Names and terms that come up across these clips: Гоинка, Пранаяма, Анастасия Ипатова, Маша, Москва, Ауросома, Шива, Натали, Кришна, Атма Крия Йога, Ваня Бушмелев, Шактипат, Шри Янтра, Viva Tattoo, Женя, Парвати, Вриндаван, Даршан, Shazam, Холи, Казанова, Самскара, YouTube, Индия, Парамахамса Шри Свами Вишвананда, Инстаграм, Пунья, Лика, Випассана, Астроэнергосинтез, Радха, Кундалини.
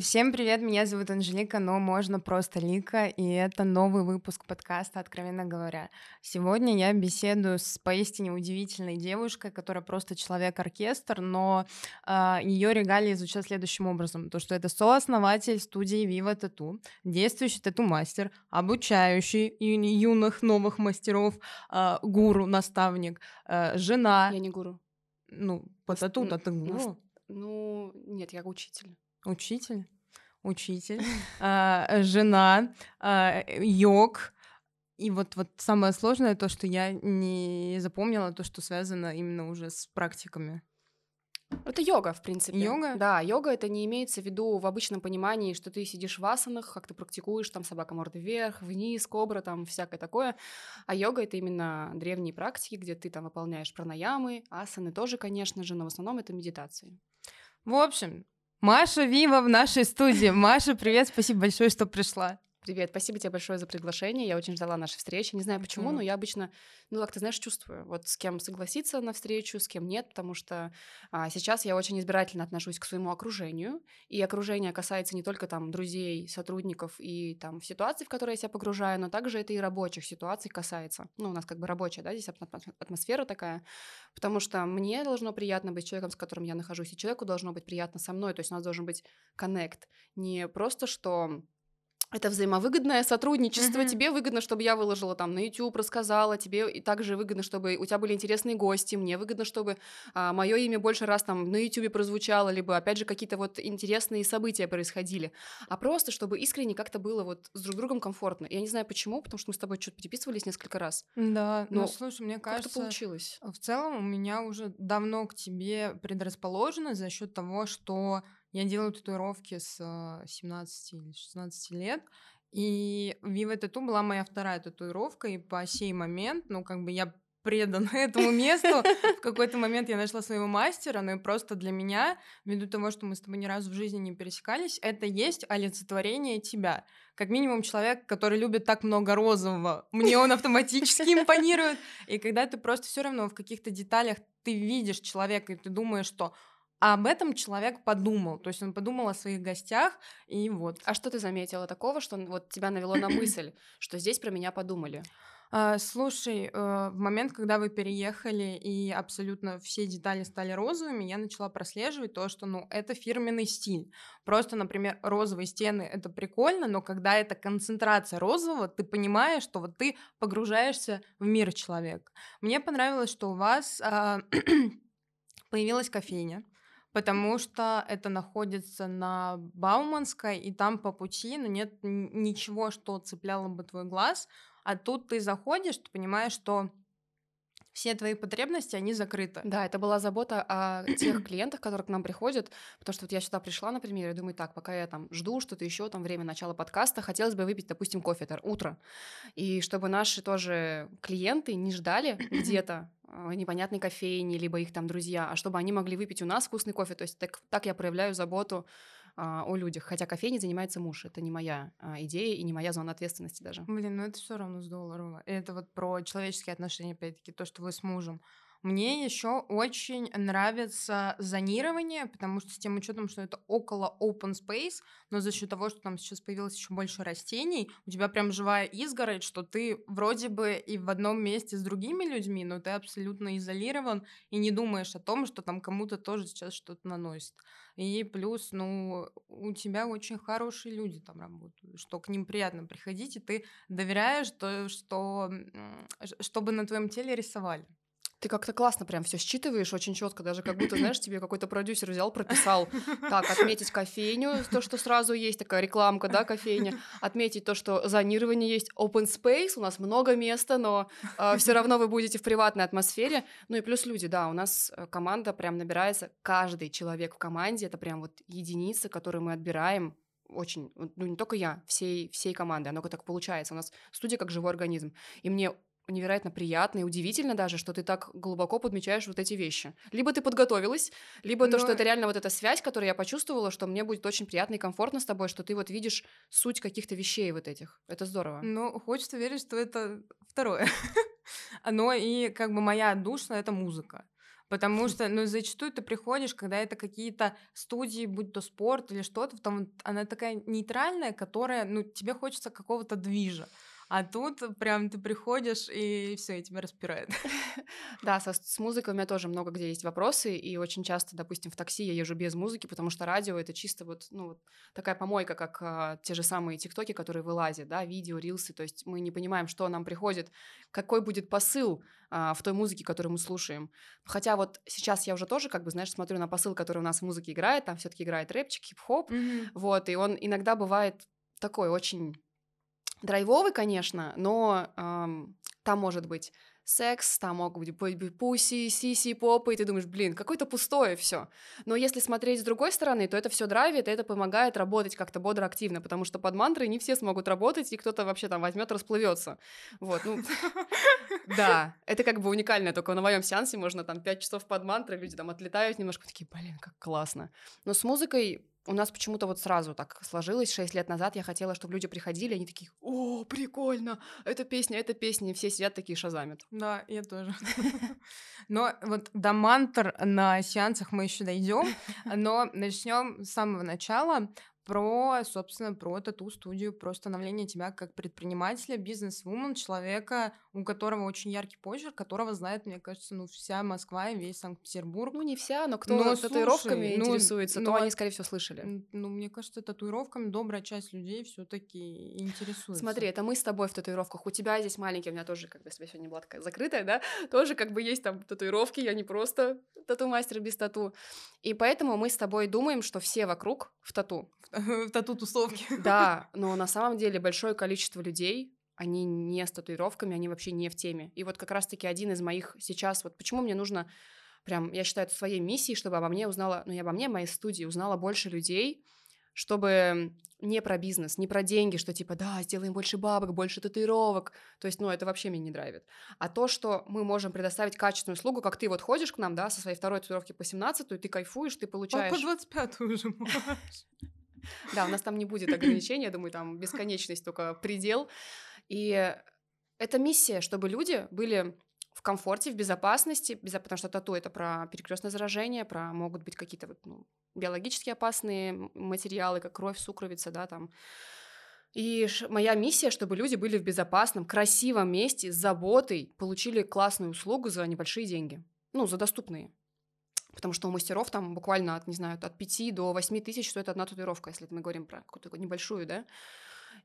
Всем привет, меня зовут Анжелика, но можно просто Лика, и это новый выпуск подкаста «Откровенно говоря». Сегодня я беседую с поистине удивительной девушкой, которая просто человек-оркестр, но ее регалии звучат следующим образом, то что это сооснователь студии Viva Tattoo, действующий тату-мастер, обучающий юных новых мастеров, гуру, наставник, жена. Я не гуру. Ну, по тату-то ты гуру. Ну, нет, я учитель. Учитель, жена, йог. И вот самое сложное, то, что я не запомнила, то, что связано именно уже с практиками. Это йога, в принципе. Йога? Да, йога — это не имеется в виду в обычном понимании, что ты сидишь в асанах, как ты практикуешь, там собака морда вверх, вниз, кобра, там всякое такое. А йога — это именно древние практики, где ты там выполняешь пранаямы, асаны тоже, конечно же, но в основном это медитации. В общем... Маша Вива в нашей студии. Маша, привет, спасибо большое, что пришла. Привет, спасибо тебе большое за приглашение. Я очень ждала нашей встречи. Не знаю почему, но я обычно, как ты знаешь, чувствую, вот с кем согласиться на встречу, с кем нет, потому что сейчас я очень избирательно отношусь к своему окружению, и окружение касается не только там друзей, сотрудников и там ситуаций, в которые я себя погружаю, но также это и рабочих ситуаций касается. Ну, у нас как бы рабочая, да, здесь атмосфера такая, потому что мне должно приятно быть человеком, с которым я нахожусь, и человеку должно быть приятно со мной, то есть у нас должен быть коннект, не просто что... Это взаимовыгодное сотрудничество. Тебе выгодно, чтобы я выложила там на YouTube, рассказала. Тебе и также выгодно, чтобы у тебя были интересные гости. Мне выгодно, чтобы мое имя больше раз там на YouTube прозвучало, либо, опять же, какие-то вот интересные события происходили. А просто, чтобы искренне как-то было вот с друг другом комфортно. Я не знаю почему, потому что мы с тобой что-то переписывались несколько раз. Да, но слушай, мне кажется, получилось. В целом у меня уже давно к тебе предрасположено за счет того, что... Я делаю татуировки с 17 или 16 лет, и Viva Tattoo была моя вторая татуировка, и по сей момент, я предана этому месту. В какой-то момент я нашла своего мастера, но и просто для меня, ввиду того, что мы с тобой ни разу в жизни не пересекались, это есть олицетворение тебя. Как минимум человек, который любит так много розового. Мне он автоматически импонирует. И когда ты просто все равно в каких-то деталях ты видишь человека, и ты думаешь, что... А об этом человек подумал, то есть он подумал о своих гостях, и вот. А что ты заметила такого, что вот тебя навело на мысль, что здесь про меня подумали? Слушай, в момент, когда вы переехали, и абсолютно все детали стали розовыми, я начала прослеживать то, что, это фирменный стиль. Просто, например, розовые стены — это прикольно, но когда это концентрация розового, ты понимаешь, что вот ты погружаешься в мир человека. Мне понравилось, что у вас появилась кофейня, потому что это находится на Бауманской, и там по пути, нет ничего, что цепляло бы твой глаз, а тут ты заходишь, ты понимаешь, что все твои потребности, они закрыты. Да, это была забота о тех клиентах, которые к нам приходят, потому что вот я сюда пришла, например, и думаю, так, пока я там жду что-то еще, там, время начала подкаста, хотелось бы выпить, допустим, кофе, утро, и чтобы наши тоже клиенты не ждали где-то, непонятной кофейни, либо их там друзья, а чтобы они могли выпить у нас вкусный кофе. То есть так я проявляю заботу о людях. Хотя кофейней занимается муж. Это не моя идея и не моя зона ответственности даже. Блин, это все равно здорово. Это вот про человеческие отношения, опять-таки, то, что вы с мужем. Мне еще очень нравится зонирование, потому что с тем учетом, что это около open space, но за счет того, что там сейчас появилось еще больше растений, у тебя прям живая изгородь, что ты вроде бы и в одном месте с другими людьми, но ты абсолютно изолирован и не думаешь о том, что там кому-то тоже сейчас что-то наносит. И плюс, у тебя очень хорошие люди там работают, что к ним приятно приходить, и ты доверяешь, чтобы на твоем теле рисовали. Ты как-то классно прям все считываешь очень четко, даже как будто, знаешь, тебе какой-то продюсер взял, прописал, так, отметить кофейню, то, что сразу есть, такая рекламка, да, кофейня, отметить то, что зонирование есть, open space, у нас много места, но все равно вы будете в приватной атмосфере, и плюс люди, да, у нас команда прям набирается, каждый человек в команде, это прям вот единица, которую мы отбираем, очень, не только я, всей команды, оно так получается, у нас студия как живой организм, и мне невероятно приятно и удивительно даже, что ты так глубоко подмечаешь вот эти вещи. Либо ты подготовилась, либо то, что это реально вот эта связь, которую я почувствовала, что мне будет очень приятно и комфортно с тобой, что ты вот видишь суть каких-то вещей вот этих. Это здорово. Хочется верить, что это второе. Но и моя душа — это музыка. Потому что, ну, зачастую ты приходишь, когда это какие-то студии, будь то спорт или что-то, там она такая нейтральная, которая, ну, тебе хочется какого-то движа. А тут прям ты приходишь, и все, и тебя распирает. Да, с музыкой у меня тоже много где есть вопросы, и очень часто, допустим, в такси я езжу без музыки, потому что радио — это чисто вот, ну, такая помойка, как те же самые тиктоки, которые вылазят, да, видео, рилсы, то есть мы не понимаем, что нам приходит, какой будет посыл в той музыке, которую мы слушаем. Хотя вот сейчас я уже тоже, как бы, знаешь, смотрю на посыл, который у нас в музыке играет, там все-таки играет рэпчик, хип-хоп, вот, и он иногда бывает такой очень... драйвовый, конечно, но там может быть секс, там могут быть пуси, сиси, попы, и ты думаешь, блин, какое-то пустое все. Но если смотреть с другой стороны, то это все драйвит, и это помогает работать как-то бодро, активно, потому что под мантрой не все смогут работать, и кто-то вообще там возьмет, расплывется. Вот, ну, да, это как бы уникально, только на моем сеансе можно там 5 часов под мантрой, люди там отлетают немножко, такие, блин, как классно. Но с музыкой... У нас почему-то вот сразу так сложилось, 6 лет назад я хотела, чтобы люди приходили, они такие, о, прикольно, эта песня, и все сидят такие шазамят. Да, я тоже. Но вот до мантр на сеансах мы еще дойдем, но начнем с самого начала про, собственно, про тату-студию, про становление тебя как предпринимателя, бизнес-вумен, человека, у которого очень яркий почерк, которого знает, мне кажется, ну, вся Москва и весь Санкт-Петербург. Ну, не вся, но кто татуировками интересуется, то они, скорее всего, слышали. Ну, мне кажется, татуировками добрая часть людей все-таки интересуется. Смотри, это мы с тобой в татуировках. У тебя здесь маленький, у меня тоже, как бы, если сегодня была такая закрытая, да, тоже, как бы, есть там татуировки, я не просто тату-мастер без тату. И поэтому мы с тобой думаем, что все вокруг в тату. В тату-тусовке. Да, но на самом деле большое количество людей, они не с татуировками, они вообще не в теме. И вот как раз-таки один из моих сейчас... Вот почему мне нужно... Прям, я считаю, это своей миссией, чтобы обо мне узнала... Ну, я обо мне, моей студии, узнала больше людей, чтобы не про бизнес, не про деньги, что типа, да, сделаем больше бабок, больше татуировок. То есть, ну, это вообще меня не драйвит. А то, что мы можем предоставить качественную услугу, как ты вот ходишь к нам, да, со своей второй татуировки по 17-ю, ты кайфуешь, ты получаешь... По 25-ю уже, Маш. Да, у нас там не будет ограничений, я думаю, там бесконечность, только предел. И это миссия, чтобы люди были в комфорте, в безопасности, потому что тату — это про перекрестное заражение, про могут быть какие-то вот, ну, биологически опасные материалы, как кровь, сукровица, да, там. И моя миссия, чтобы люди были в безопасном, красивом месте, с заботой, получили классную услугу за небольшие деньги, ну, за доступные. Потому что у мастеров там буквально от, не знаю, от 5 до 8 тысяч стоит одна татуировка, если мы говорим про какую-то небольшую, да.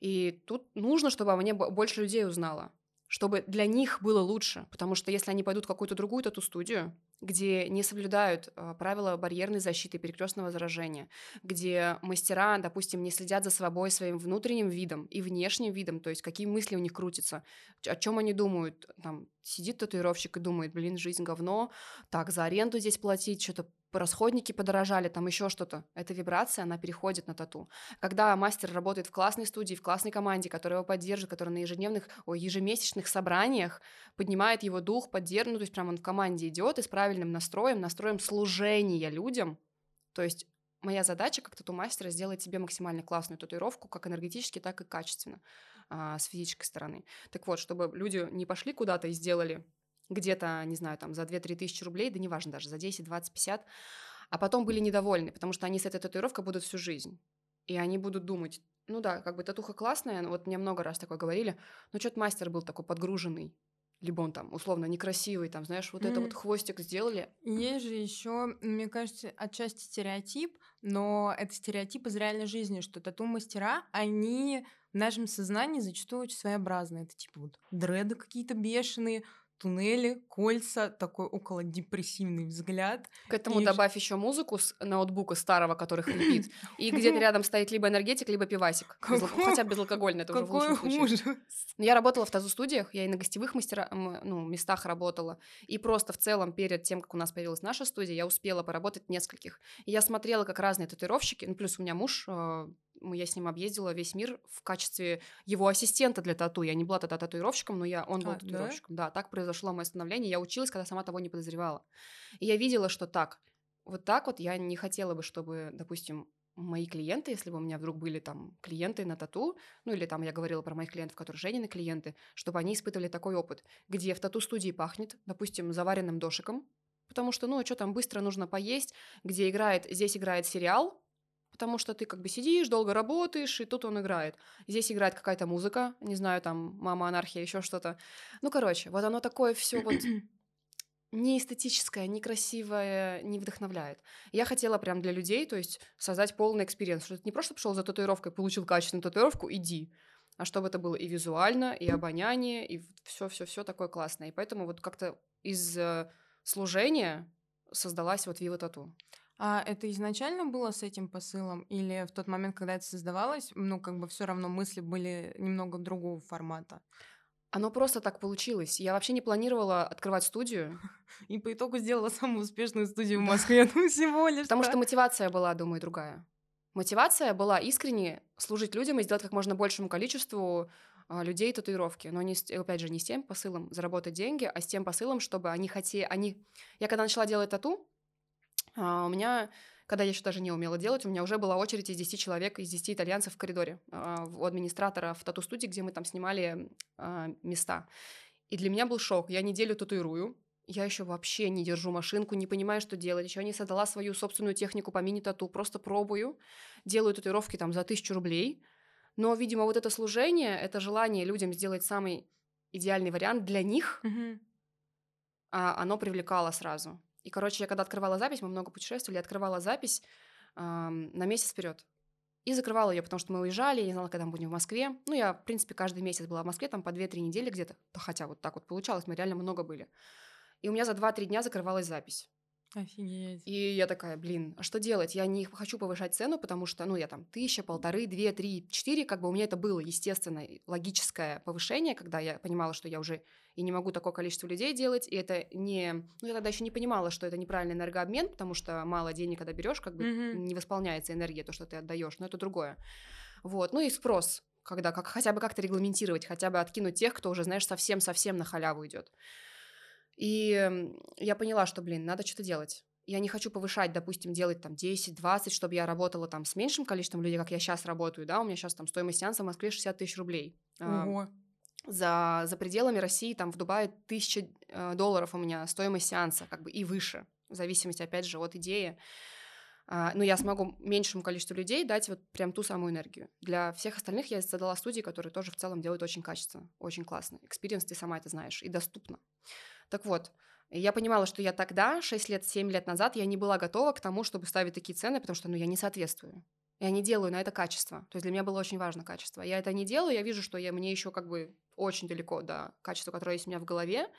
И тут нужно, чтобы обо мне больше людей узнало, чтобы для них было лучше. Потому что если они пойдут в какую-то другую тату-студию, где не соблюдают правила барьерной защиты, перекрестного заражения, где мастера, допустим, не следят за собой, своим внутренним видом и внешним видом, то есть какие мысли у них крутятся, о чем они думают. Там сидит татуировщик и думает, блин, жизнь говно, так, за аренду здесь платить, что-то расходники подорожали, там еще что-то. Эта вибрация, она переходит на тату. Когда мастер работает в классной студии, в классной команде, которая его поддерживает, которая на ежемесячных собраниях поднимает его дух, поддерживает, ну, то есть прям он в команде идет и с правильным настроем, настроем служения людям. То есть моя задача как тату-мастера сделать тебе максимально классную татуировку, как энергетически, так и качественно, с физической стороны. Так вот, чтобы люди не пошли куда-то и сделали где-то, не знаю, там за 2-3 тысячи рублей, да неважно даже, за 10, 20, 50, а потом были недовольны, потому что они с этой татуировкой будут всю жизнь. И они будут думать, ну да, как бы татуха классная, вот мне много раз такое говорили, но что-то мастер был такой подгруженный, либо он там условно некрасивый, там, знаешь, вот это вот хвостик сделали. Есть же еще, мне кажется, отчасти стереотип, но это стереотип из реальной жизни, что тату-мастера, они в нашем сознании зачастую очень своеобразные. Это типа вот дреды какие-то бешеные, туннели, кольца, такой около депрессивный взгляд. К этому и добавь еще музыку с ноутбука старого, который хрипит, и где-то рядом стоит либо энергетик, либо пивасик. Хотя безалкогольный, это уже в лучшем случае. Я работала в тату-студиях, я и на гостевых местах работала, и просто в целом перед тем, как у нас появилась наша студия, я успела поработать в нескольких. И я смотрела, как разные татуировщики, ну плюс у меня муж... Я с ним объездила весь мир в качестве его ассистента для тату. Я не была тогда татуировщиком, но он был татуировщиком. Да? Да, так произошло мое становление. Я училась, когда сама того не подозревала. И я видела, что так вот я не хотела бы, чтобы, допустим, мои клиенты, если бы у меня вдруг были там клиенты на тату, ну или там я говорила про моих клиентов, которые Женины клиенты, чтобы они испытывали такой опыт, где в тату-студии пахнет, допустим, заваренным дошиком, потому что, ну, а что там, быстро нужно поесть, где играет, здесь играет сериал, потому что ты как бы сидишь, долго работаешь, и тут он играет. Здесь играет какая-то музыка, не знаю, там, «Мама, анархия», еще что-то. Ну, короче, вот оно такое все вот не эстетическое, не красивое, не вдохновляет. Я хотела прям для людей, то есть создать полный экспириенс, что ты не просто пошел за татуировкой, получил качественную татуировку, иди, а чтобы это было и визуально, и обоняние, и все-все-все такое классное. И поэтому вот как-то из служения создалась вот Viva Tattoo. А это изначально было с этим посылом? Или в тот момент, когда это создавалось, ну, как бы все равно мысли были немного другого формата? Оно просто так получилось. Я вообще не планировала открывать студию. И по итогу сделала самую успешную студию в Москве. Ну, всего лишь. Потому что мотивация была, думаю, другая. Мотивация была искренне служить людям и сделать как можно большему количеству людей татуировки. Но, не, опять же, не с тем посылом заработать деньги, а с тем посылом, чтобы они хотели... Я когда начала делать тату, у меня, когда я еще даже не умела делать, у меня уже была очередь из 10 человек, из 10 итальянцев в коридоре у администратора в тату-студии, где мы там снимали места. И для меня был шок. Я неделю татуирую. Я еще вообще не держу машинку, не понимаю, что делать. Еще не создала свою собственную технику по мини-тату. Просто пробую, делаю татуировки там за 1000 рублей. Но, видимо, вот это служение, это желание людям сделать самый идеальный вариант для них, оно привлекало сразу. И, короче, я когда открывала запись, мы много путешествовали, открывала запись на месяц вперед. И закрывала ее, потому что мы уезжали, я не знала, когда мы будем в Москве. Ну, я, в принципе, каждый месяц была в Москве, там по 2-3 недели где-то. Хотя вот так вот получалось, мы реально много были. И у меня за 2-3 дня закрывалась запись. Офигеть. И я такая, блин, а что делать? Я не хочу повышать цену, потому что, ну, я там 1000, 1500, 2000, 3000, 4000, как бы у меня это было, естественно, логическое повышение, когда я понимала, что я уже и не могу такое количество людей делать, и это не... Ну, я тогда еще не понимала, что это неправильный энергообмен, потому что мало денег, когда берешь, как бы не восполняется энергия, то, что ты отдаешь, но это другое. Вот, ну и спрос, когда как, хотя бы как-то регламентировать, хотя бы откинуть тех, кто уже, знаешь, совсем-совсем на халяву идет. И я поняла, что, блин, надо что-то делать. Я не хочу повышать, допустим, делать там 10-20, чтобы я работала там с меньшим количеством людей, как я сейчас работаю, да, у меня сейчас там стоимость сеанса в Москве 60 000 рублей. Ого. За пределами России, там в Дубае $1000 у меня стоимость сеанса, как бы и выше, в зависимости, опять же, от идеи. Но я смогу меньшему количеству людей дать вот прям ту самую энергию. Для всех остальных я создала студии, которые тоже в целом делают очень качественно, очень классно. Экспириенс, ты сама это знаешь, и доступно. Так вот, я понимала, что я тогда, 6 лет, 7 лет назад, я не была готова к тому, чтобы ставить такие цены, потому что, ну, я не соответствую. Я не делаю на это качество. То есть для меня было очень важно качество. Я это не делаю, я вижу, что мне еще как бы очень далеко до качества, которое есть у меня в голове.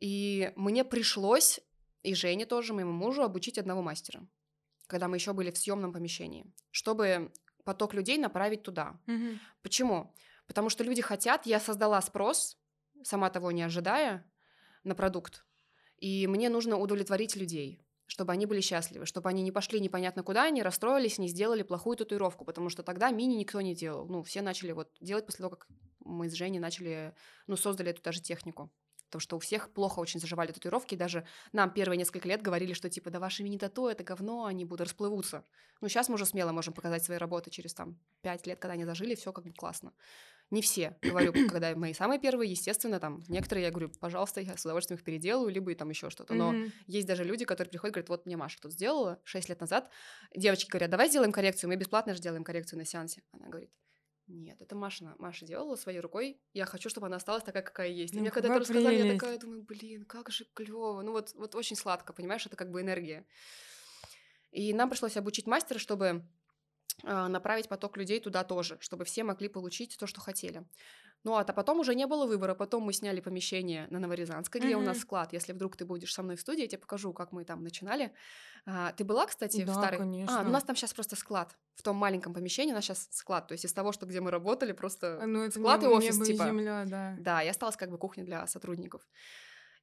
И мне пришлось, и Жене тоже, моему мужу, обучить одного мастера, когда мы еще были в съемном помещении, чтобы поток людей направить туда. Почему? Потому что люди хотят, я создала спрос, сама того не ожидая, на продукт. И мне нужно удовлетворить людей, чтобы они были счастливы, чтобы они не пошли непонятно куда, не расстроились, не сделали плохую татуировку, потому что тогда мини никто не делал. Ну, все начали вот делать после того, как мы с Женей начали, ну, создали эту даже технику. Потому что у всех плохо очень заживали татуировки, и даже нам первые несколько лет говорили, что типа, да ваши мини-тату, это говно, они будут расплывутся. Ну, сейчас мы уже смело можем показать свои работы через там 5 лет, когда они зажили, все как бы классно. Не все, говорю, когда мои самые первые, естественно, там, некоторые, я говорю, пожалуйста, я с удовольствием их переделаю, либо и там еще что-то. Но есть даже люди, которые приходят, говорят, вот мне Маша тут сделала 6 лет назад. Девочки говорят, давай сделаем коррекцию, мы бесплатно же делаем коррекцию на сеансе. Она говорит, нет, это Маша делала своей рукой, я хочу, чтобы она осталась такая, какая есть. И мне когда это рассказали, я такая думаю, блин, как же клево. Ну вот очень сладко, понимаешь, это как бы энергия. И нам пришлось обучить мастера, чтобы направить поток людей туда тоже, чтобы все могли получить то, что хотели. Ну, а потом уже не было выбора. Потом мы сняли помещение на Новорязанской, где у нас склад. Если вдруг ты будешь со мной в студии, я тебе покажу, как мы там начинали. Ты была, кстати, в старой? Да, конечно. У нас там сейчас просто склад. В том маленьком помещении у нас сейчас склад. То есть из того, что где мы работали, просто склад и офис, типа. Земля, да. Да, и осталась как бы кухня для сотрудников.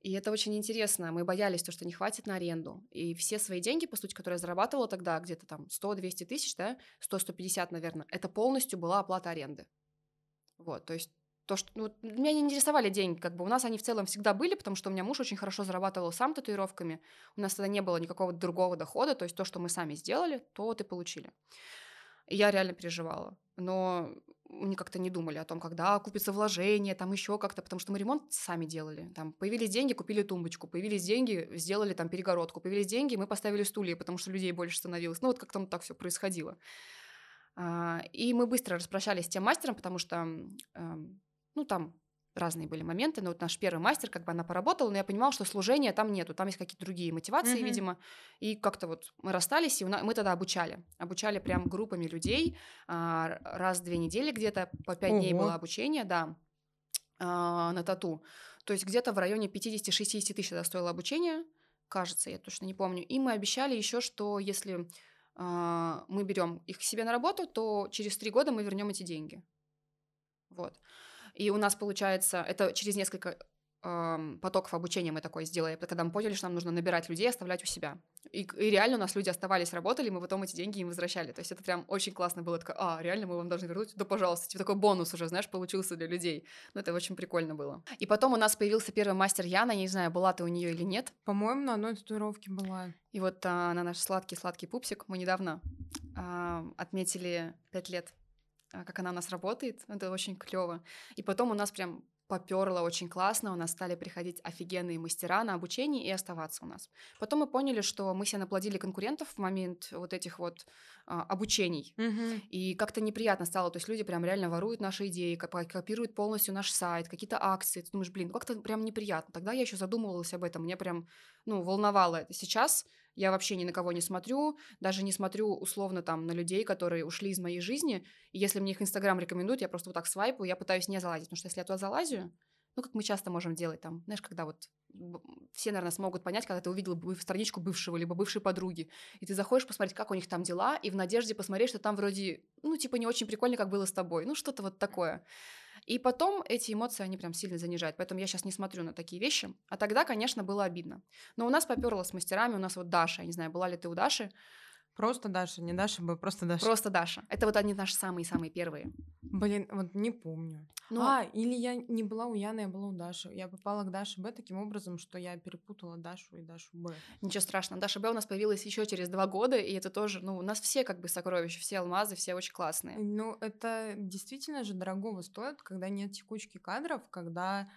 И это очень интересно. Мы боялись, что не хватит на аренду. И все свои деньги, по сути, которые я зарабатывала тогда, где-то там 100-200 тысяч, да, 100-150, наверное, это полностью была оплата аренды. Вот, то есть то, что... Ну, меня не интересовали деньги, как бы. У нас они в целом всегда были, потому что у меня муж очень хорошо зарабатывал сам татуировками. У нас тогда не было никакого другого дохода, то есть то, что мы сами сделали, то вот и получили. Я реально переживала, но мы как-то не думали о том, когда окупится вложение, там еще как-то, потому что мы ремонт сами делали. Там появились деньги, купили тумбочку, появились деньги, сделали там перегородку, появились деньги, мы поставили стулья, потому что людей больше становилось. Ну вот как-то так все происходило. И мы быстро распрощались с тем мастером, потому что, ну там разные были моменты, но вот наш первый мастер, как бы она поработала, но я понимала, что служения там нету, там есть какие-то другие мотивации, видимо, и как-то вот мы расстались, и мы тогда обучали прям группами людей, раз в 2 недели где-то, по 5 дней было обучение, да, на тату, то есть где-то в районе 50-60 тысяч тогда стоило обучение, кажется, я точно не помню, и мы обещали еще, что если мы берем их к себе на работу, то через 3 года мы вернем эти деньги, вот. И у нас получается, это через несколько потоков обучения мы такое сделали, когда мы поняли, что нам нужно набирать людей и оставлять у себя. И реально у нас люди оставались, работали, и мы потом эти деньги им возвращали. То есть это прям очень классно было. Такое, реально мы вам должны вернуть? Да, пожалуйста. Типа такой бонус уже, знаешь, получился для людей. Ну, это очень прикольно было. И потом у нас появился первый мастер Яна. Я не знаю, была ты у нее или нет. По-моему, на одной татуировке была. И вот на наш сладкий-сладкий пупсик мы недавно отметили 5 лет. Как она у нас работает, это очень клево. И потом у нас прям поперло очень классно, у нас стали приходить офигенные мастера на обучение и оставаться у нас. Потом мы поняли, что мы себя наплодили конкурентов в момент вот этих вот обучений. И как-то неприятно стало, то есть люди прям реально воруют наши идеи, копируют полностью наш сайт, какие-то акции. Ты думаешь, блин, как-то прям неприятно. Тогда я еще задумывалась об этом, меня прям, волновало это. Сейчас я вообще ни на кого не смотрю, даже не смотрю условно там на людей, которые ушли из моей жизни. И если мне их Инстаграм рекомендуют, я просто вот так свайпаю, я пытаюсь не залазить. Потому что если я туда залазю, как мы часто можем делать там, знаешь, когда вот все, наверное, смогут понять, когда ты увидела страничку бывшего, либо бывшей подруги, и ты заходишь посмотреть, как у них там дела, и в надежде посмотреть, что там вроде, не очень прикольно, как было с тобой, что-то вот такое. И потом эти эмоции, они прям сильно занижают. Поэтому я сейчас не смотрю на такие вещи. А тогда, конечно, было обидно. Но у нас попёрло с мастерами. У нас вот Даша, я не знаю, была ли ты у Даши. Просто Даша, не Даша, просто Даша. Просто Даша. Это вот они наши самые-самые первые. Блин, вот не помню. Или я не была у Яны, я была у Даши. Я попала к Даше Б таким образом, что я перепутала Дашу и Дашу Б. Ничего страшного. Даша Б у нас появилась еще через 2 года, и это тоже, у нас все как бы сокровища, все алмазы, все очень классные. Это действительно же дорогого стоит, когда нет текучки кадров, когда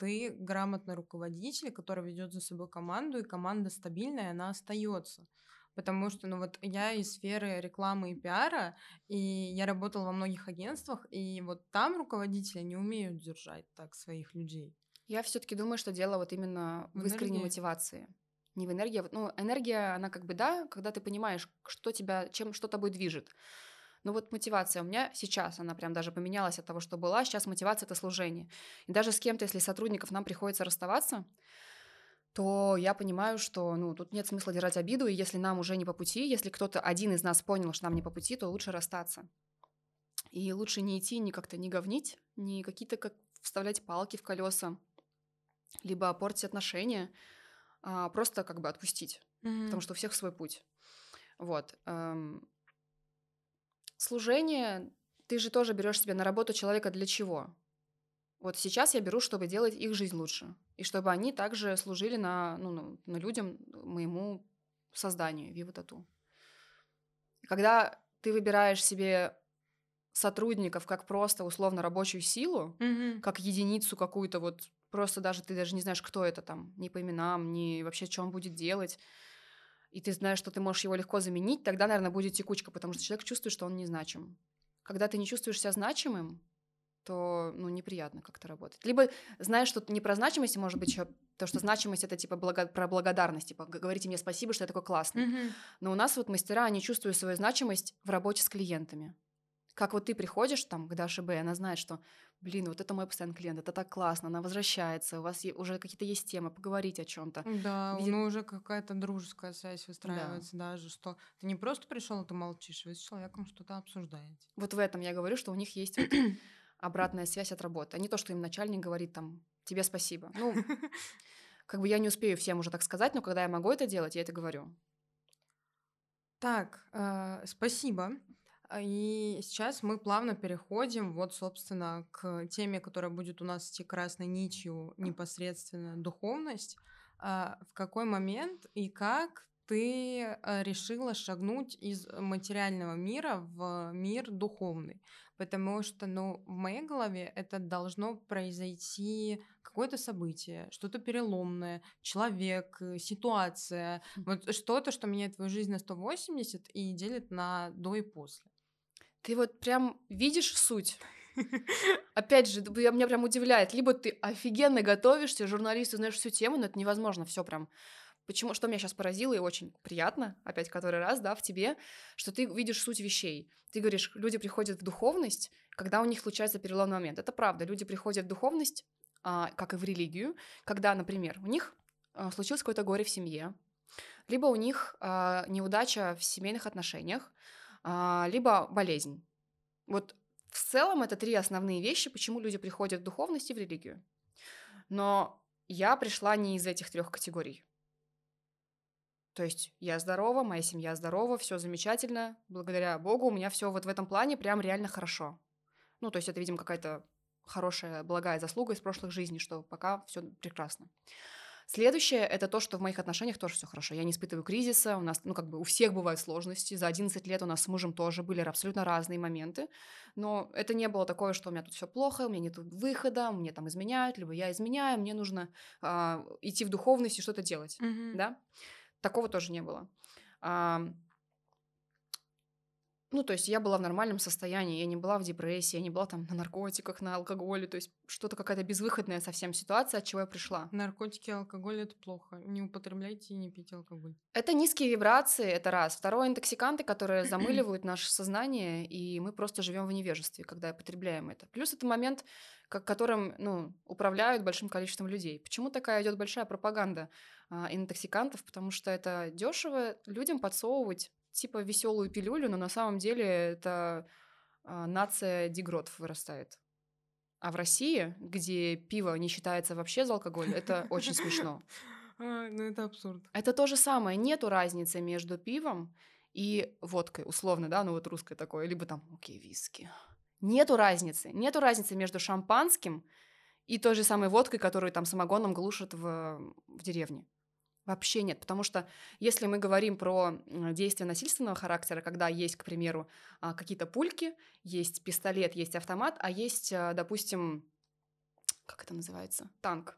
ты грамотный руководитель, который ведет за собой команду, и команда стабильная, она остается. Потому что, я из сферы рекламы и пиара, и я работала во многих агентствах, и вот там руководители не умеют держать так своих людей. Я все-таки думаю, что дело вот именно в искренней мотивации. Не в энергии. Энергия, она как бы, когда ты понимаешь, что тобой движет. Но вот мотивация у меня сейчас, она прям даже поменялась от того, что была. Сейчас мотивация — это служение. И даже с кем-то, если сотрудников нам приходится расставаться, то я понимаю, что тут нет смысла держать обиду, и если нам уже не по пути, если кто-то один из нас понял, что нам не по пути, то лучше расстаться. И лучше не идти, ни как-то не говнить, ни какие-то как вставлять палки в колеса, либо портить отношения, а просто как бы отпустить, потому что у всех свой путь. Вот. Служение, ты же тоже берешь себе на работу человека для чего? Вот сейчас я беру, чтобы делать их жизнь лучше. И чтобы они также служили на людям, моему созданию, Viva Tattoo. Когда ты выбираешь себе сотрудников как просто условно рабочую силу, как единицу какую-то, вот просто даже ты даже не знаешь, кто это там, ни по именам, ни вообще, что он будет делать, и ты знаешь, что ты можешь его легко заменить, тогда, наверное, будет текучка, потому что человек чувствует, что он незначим. Когда ты не чувствуешь себя значимым, то, неприятно как-то работать. Либо знаешь, что не про значимость, может быть, еще то, что значимость — это, про благодарность, говорите мне спасибо, что я такой классный. Но у нас вот мастера, они чувствуют свою значимость в работе с клиентами. Как вот ты приходишь там к Даше Б, она знает, что, вот это мой постоянный клиент, это так классно, она возвращается, у вас уже какие-то есть темы, поговорить о чем-то. Да, уже какая-то дружеская связь выстраивается, даже, что ты не просто пришел, а ты молчишь, вы с человеком что-то обсуждаете. Вот в этом я говорю, что у них есть обратная связь от работы, а не то, что им начальник говорит там «тебе спасибо». Я не успею всем уже так сказать, но когда я могу это делать, я это говорю. Так, спасибо. И сейчас мы плавно переходим, собственно, к теме, которая будет у нас идти красной нитью, непосредственно духовность. В какой момент и как ты решила шагнуть из материального мира в мир духовный, потому что, ну, в моей голове это должно произойти какое-то событие, что-то переломное, человек, ситуация, вот что-то, что меняет твою жизнь на 180 и делит на до и после. Ты вот прям видишь суть. Опять же, меня прям удивляет. Либо ты офигенно готовишься, журналисты, знаешь всю тему, но это невозможно, все прям. Почему, что меня сейчас поразило и очень приятно, опять который раз, да, в тебе, что ты видишь суть вещей. Ты говоришь, люди приходят в духовность, когда у них случается переломный момент. Это правда, люди приходят в духовность, как и в религию, когда, например, у них случилось какое-то горе в семье, либо у них неудача в семейных отношениях, либо болезнь. Вот в целом это три основные вещи, почему люди приходят в духовность и в религию. Но я пришла не из этих трех категорий. То есть я здорова, моя семья здорова, все замечательно, благодаря Богу у меня все вот в этом плане прям реально хорошо. Ну, то есть это, видимо, какая-то хорошая, благая заслуга из прошлых жизней, что пока все прекрасно. Следующее – это то, что в моих отношениях тоже все хорошо. Я не испытываю кризиса, у нас, ну, как бы у всех бывают сложности. За 11 лет у нас с мужем тоже были абсолютно разные моменты, но это не было такое, что у меня тут все плохо, у меня нет выхода, мне там изменяют, либо я изменяю, мне нужно идти в духовность и что-то делать, да? Такого тоже не было. Ну, то есть я была в нормальном состоянии, я не была в депрессии, я не была там на наркотиках, на алкоголе, то есть что-то какая-то безвыходная совсем ситуация, от чего я пришла. Наркотики, алкоголь — это плохо, не употребляйте и не пейте алкоголь. Это низкие вибрации, это раз. Второе — интоксиканты, которые замыливают наше сознание, и мы просто живем в невежестве, когда потребляем это. Плюс это момент, которым, ну, управляют большим количеством людей. Почему такая идет большая пропаганда интоксикантов? Потому что это дешево людям подсовывать типа веселую пилюлю, но на самом деле это нация дегротов вырастает. А в России, где пиво не считается вообще за алкоголь, это очень смешно. Ну, это абсурд. Это то же самое. Нету разницы между пивом и водкой, условно, да, ну вот русское такое, либо там, окей, виски. Нету разницы. Нету разницы между шампанским и той же самой водкой, которую там самогоном глушат в деревне. Вообще нет, потому что если мы говорим про действия насильственного характера, когда есть, к примеру, какие-то пульки, есть пистолет, есть автомат, а есть, допустим, как это называется, танк.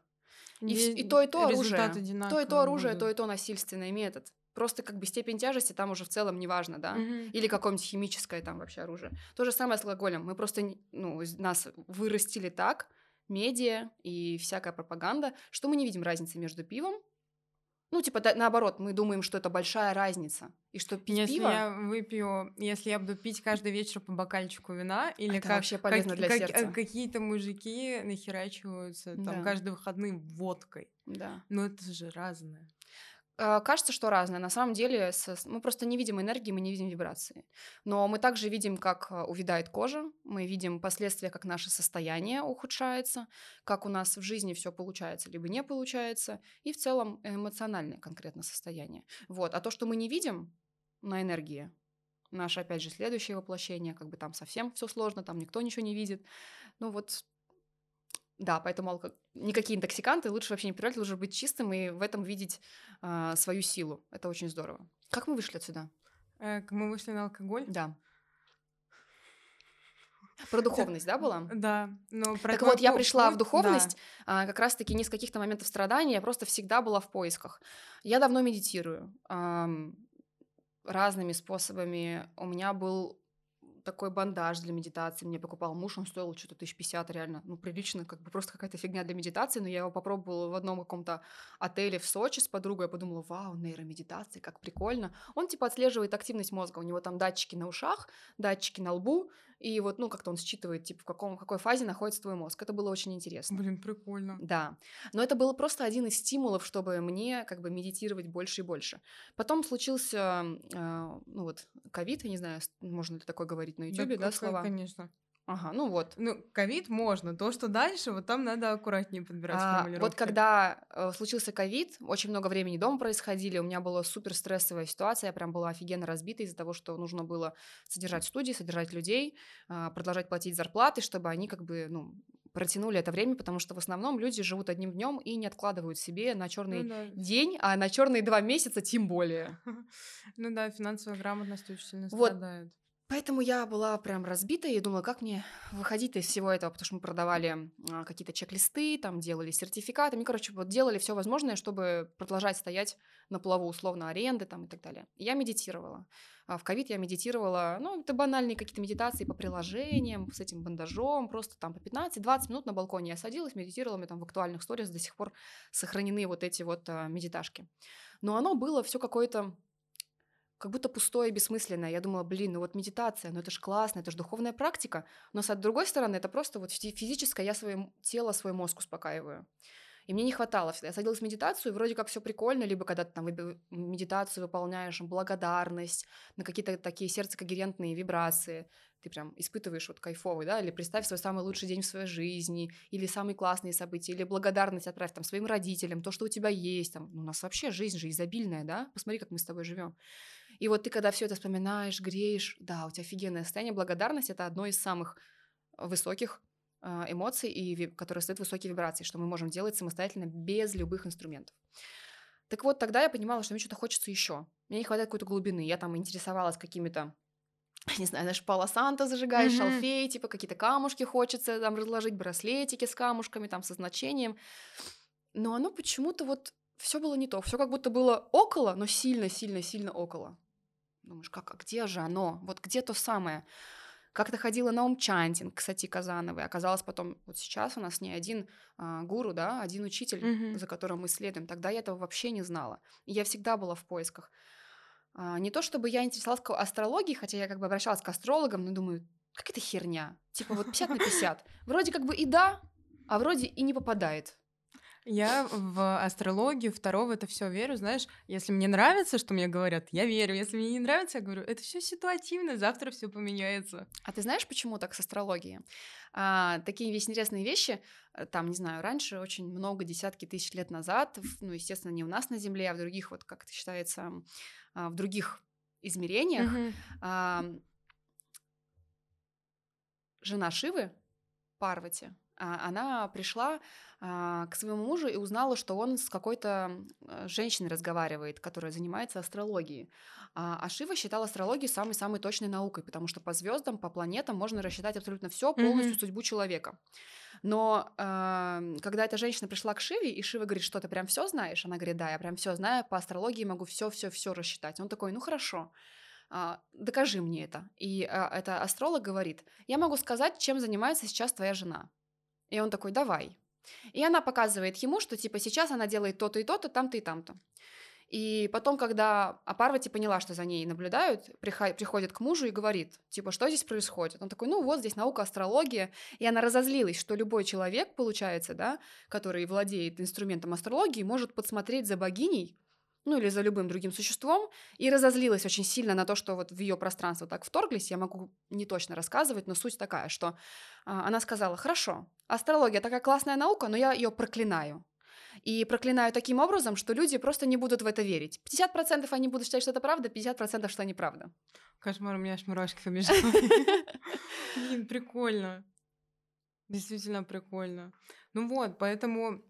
И то, и то оружие, и то насильственный метод. Просто как бы степень тяжести там уже в целом не важно, да? Или какое-нибудь химическое там вообще оружие. То же самое с алкоголем. Мы просто, ну, нас вырастили так, медиа и всякая пропаганда, что мы не видим разницы между пивом. Ну, типа, наоборот, мы думаем, что это большая разница. И что пить пиво... Если я буду пить каждый вечер по бокальчику вина, или это вообще полезно для сердца. Какие-то мужики нахерачиваются там каждые выходные водкой. Да. Но это же разное. Кажется, что разное. На самом деле мы просто не видим энергии, мы не видим вибрации. Но мы также видим, как увядает кожа, мы видим последствия, как наше состояние ухудшается, как у нас в жизни все получается, либо не получается, и в целом эмоциональное конкретно состояние. Вот. А то, что мы не видим на энергии, наше, опять же, следующее воплощение, как бы там совсем все сложно, там никто ничего не видит. Ну вот... Да, поэтому никакие интоксиканты лучше вообще не принимать, лучше быть чистым и в этом видеть свою силу. Это очень здорово. Как мы вышли отсюда? Мы вышли на алкоголь? Да. Про духовность, да, была? Да. Но про так вот, я пришла в духовность, да. Как раз-таки не с каких-то моментов страданий, я просто всегда была в поисках. Я давно медитирую разными способами. У меня был... такой бандаж для медитации мне покупал муж, он стоил что-то 1050, реально, ну, прилично, как бы просто какая-то фигня для медитации, но я его попробовала в одном каком-то отеле в Сочи с подругой, я подумала, вау, нейромедитация, как прикольно. Он, типа, отслеживает активность мозга, у него там датчики на ушах, датчики на лбу, и вот, ну, как-то он считывает, типа, в какой фазе находится твой мозг. Это было очень интересно. Блин, прикольно. Да. Но это было просто один из стимулов, чтобы мне, как бы, медитировать больше и больше. Потом случился, ну, вот, ковид, я не знаю, можно ли такое говорить, на Ютубе, да, слова? Конечно. Ага, ну вот. Ну, ковид можно, то, что дальше, вот там надо аккуратнее подбирать формулировки. Вот когда случился ковид, очень много времени дома происходили, у меня была супер стрессовая ситуация, я прям была офигенно разбита из-за того, что нужно было содержать студии, содержать людей, продолжать платить зарплаты, чтобы они как бы, ну, протянули это время, потому что в основном люди живут одним днем и не откладывают себе на черный день, а на черные 2 месяца тем более. Ну да, финансовая грамотность очень сильно страдает. Поэтому я была прям разбита и думала, как мне выходить-то из всего этого, потому что мы продавали какие-то чек-листы, там делали сертификаты, мы, короче, вот делали все возможное, чтобы продолжать стоять на плаву, условно, аренды там и так далее. Я медитировала. В ковид я медитировала, ну, это банальные какие-то медитации по приложениям, с этим бандажом, просто там по 15-20 минут на балконе я садилась, медитировала, у меня там в актуальных сторис до сих пор сохранены вот эти вот медиташки. Но оно было все какое-то... как будто пустое и бессмысленное. Я думала, блин, ну вот медитация, ну это же классно, это же духовная практика. Но, с другой стороны, это просто вот физическое, я свое тело, свой мозг успокаиваю. И мне не хватало всегда. Я садилась в медитацию, и вроде как все прикольно, либо когда ты там медитацию выполняешь, благодарность, на какие-то такие сердцекогерентные вибрации, ты прям испытываешь вот кайфовый, да, или представь свой самый лучший день в своей жизни, или самые классные события, или благодарность отправь там своим родителям, то, что у тебя есть, там, у нас вообще жизнь же изобильная, да, посмотри, как мы с тобой живем. И вот ты, когда все это вспоминаешь, греешь, да, у тебя офигенное состояние, благодарность — это одно из самых высоких эмоций, и которые стоят высокие вибрации, что мы можем делать самостоятельно без любых инструментов. Так вот, тогда я понимала, что мне что-то хочется еще. Мне не хватает какой-то глубины. Я там интересовалась какими-то, не знаю, даже пало-санто зажигаешь, шалфей, типа какие-то камушки хочется там разложить, браслетики с камушками, там со значением. Но оно почему-то вот все было не то. Все как будто было около, но сильно-сильно-сильно около. Думаешь, как, а где же оно? Вот где то самое? Как-то ходила на ум-чантинг, кстати, Казановой. Оказалось потом, вот сейчас у нас не один гуру, да, один учитель, за которым мы следуем. Тогда я этого вообще не знала. И я всегда была в поисках. Не то чтобы я интересовалась астрологией, хотя я как бы обращалась к астрологам, но думаю, какая-то херня. Типа вот 50/50. Вроде как бы и да, а вроде и не попадает. Я в астрологию, второго это все верю, знаешь, если мне нравится, что мне говорят, я верю, если мне не нравится, я говорю, это все ситуативно, завтра все поменяется. А ты знаешь, почему так с астрологией? Такие интересные вещи, там, не знаю, раньше очень много, десятки тысяч лет назад, ну, естественно, не у нас на Земле, а в других, вот как это считается, в других измерениях, жена Шивы, Парвати, она пришла к своему мужу и узнала, что он с какой-то женщиной разговаривает, которая занимается астрологией. А Шива считал астрологию самой-самой точной наукой, потому что по звездам, по планетам можно рассчитать абсолютно все, полностью судьбу человека. Но когда эта женщина пришла к Шиве, и Шива говорит, что ты прям все знаешь? Она говорит, да, я прям все знаю, по астрологии могу все рассчитать. Он такой, ну хорошо. Докажи мне это. И эта астролог говорит, я могу сказать, чем занимается сейчас твоя жена. И он такой, давай. И она показывает ему, что типа сейчас она делает то-то и то-то, там-то и там-то. И потом, когда Апарвати поняла, что за ней наблюдают, приходит к мужу и говорит, типа, что здесь происходит? Он такой, ну вот здесь наука, астрология. И она разозлилась, что любой человек, получается, да, который владеет инструментом астрологии, может подсмотреть за богиней, ну или за любым другим существом, и разозлилась очень сильно на то, что вот в ее пространство так вторглись, я могу не точно рассказывать, но суть такая, что она сказала, хорошо, астрология такая классная наука, но я ее проклинаю. И проклинаю таким образом, что люди просто не будут в это верить. 50% они будут считать, что это правда, 50% что неправда. Кошмар, у меня аж мурашки побежали. Блин, прикольно. Действительно прикольно. Ну вот, поэтому...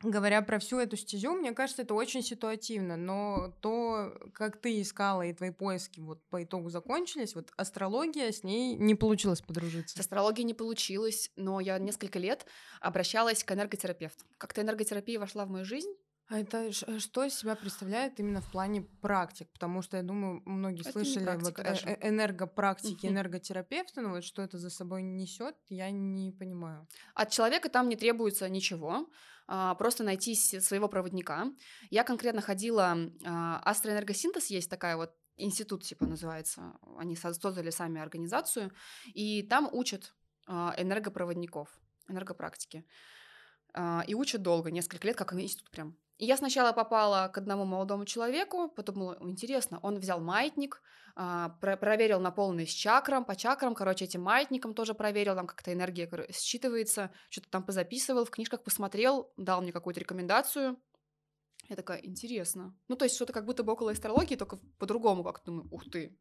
Говоря про всю эту стезю, мне кажется, это очень ситуативно, но то, как ты искала и твои поиски вот по итогу закончились, вот астрология, с ней не получилось подружиться. С астрологией не получилось, но я несколько лет обращалась к энерготерапевту. Как-то энерготерапия вошла в мою жизнь. А это что из себя представляет именно в плане практик? Потому что, я думаю, многие это слышали вот энергопрактики, энерготерапевты, но вот что это за собой несет, я не понимаю. От человека там не требуется ничего, просто найти своего проводника. Я конкретно ходила... Астроэнергосинтез есть такая вот, институт типа называется, они создали сами организацию, и там учат энергопроводников, энергопрактики. И учат долго, несколько лет, как институт прям. И я сначала попала к одному молодому человеку, потом думала, интересно, он взял маятник, проверил наполненность чакрам, по чакрам, короче, этим маятником тоже проверил, там как-то энергия считывается, что-то там позаписывал, в книжках посмотрел, дал мне какую-то рекомендацию. Я такая, интересно. Ну, то есть что-то как будто бы около астрологии, только по-другому как-то думаю, ух ты.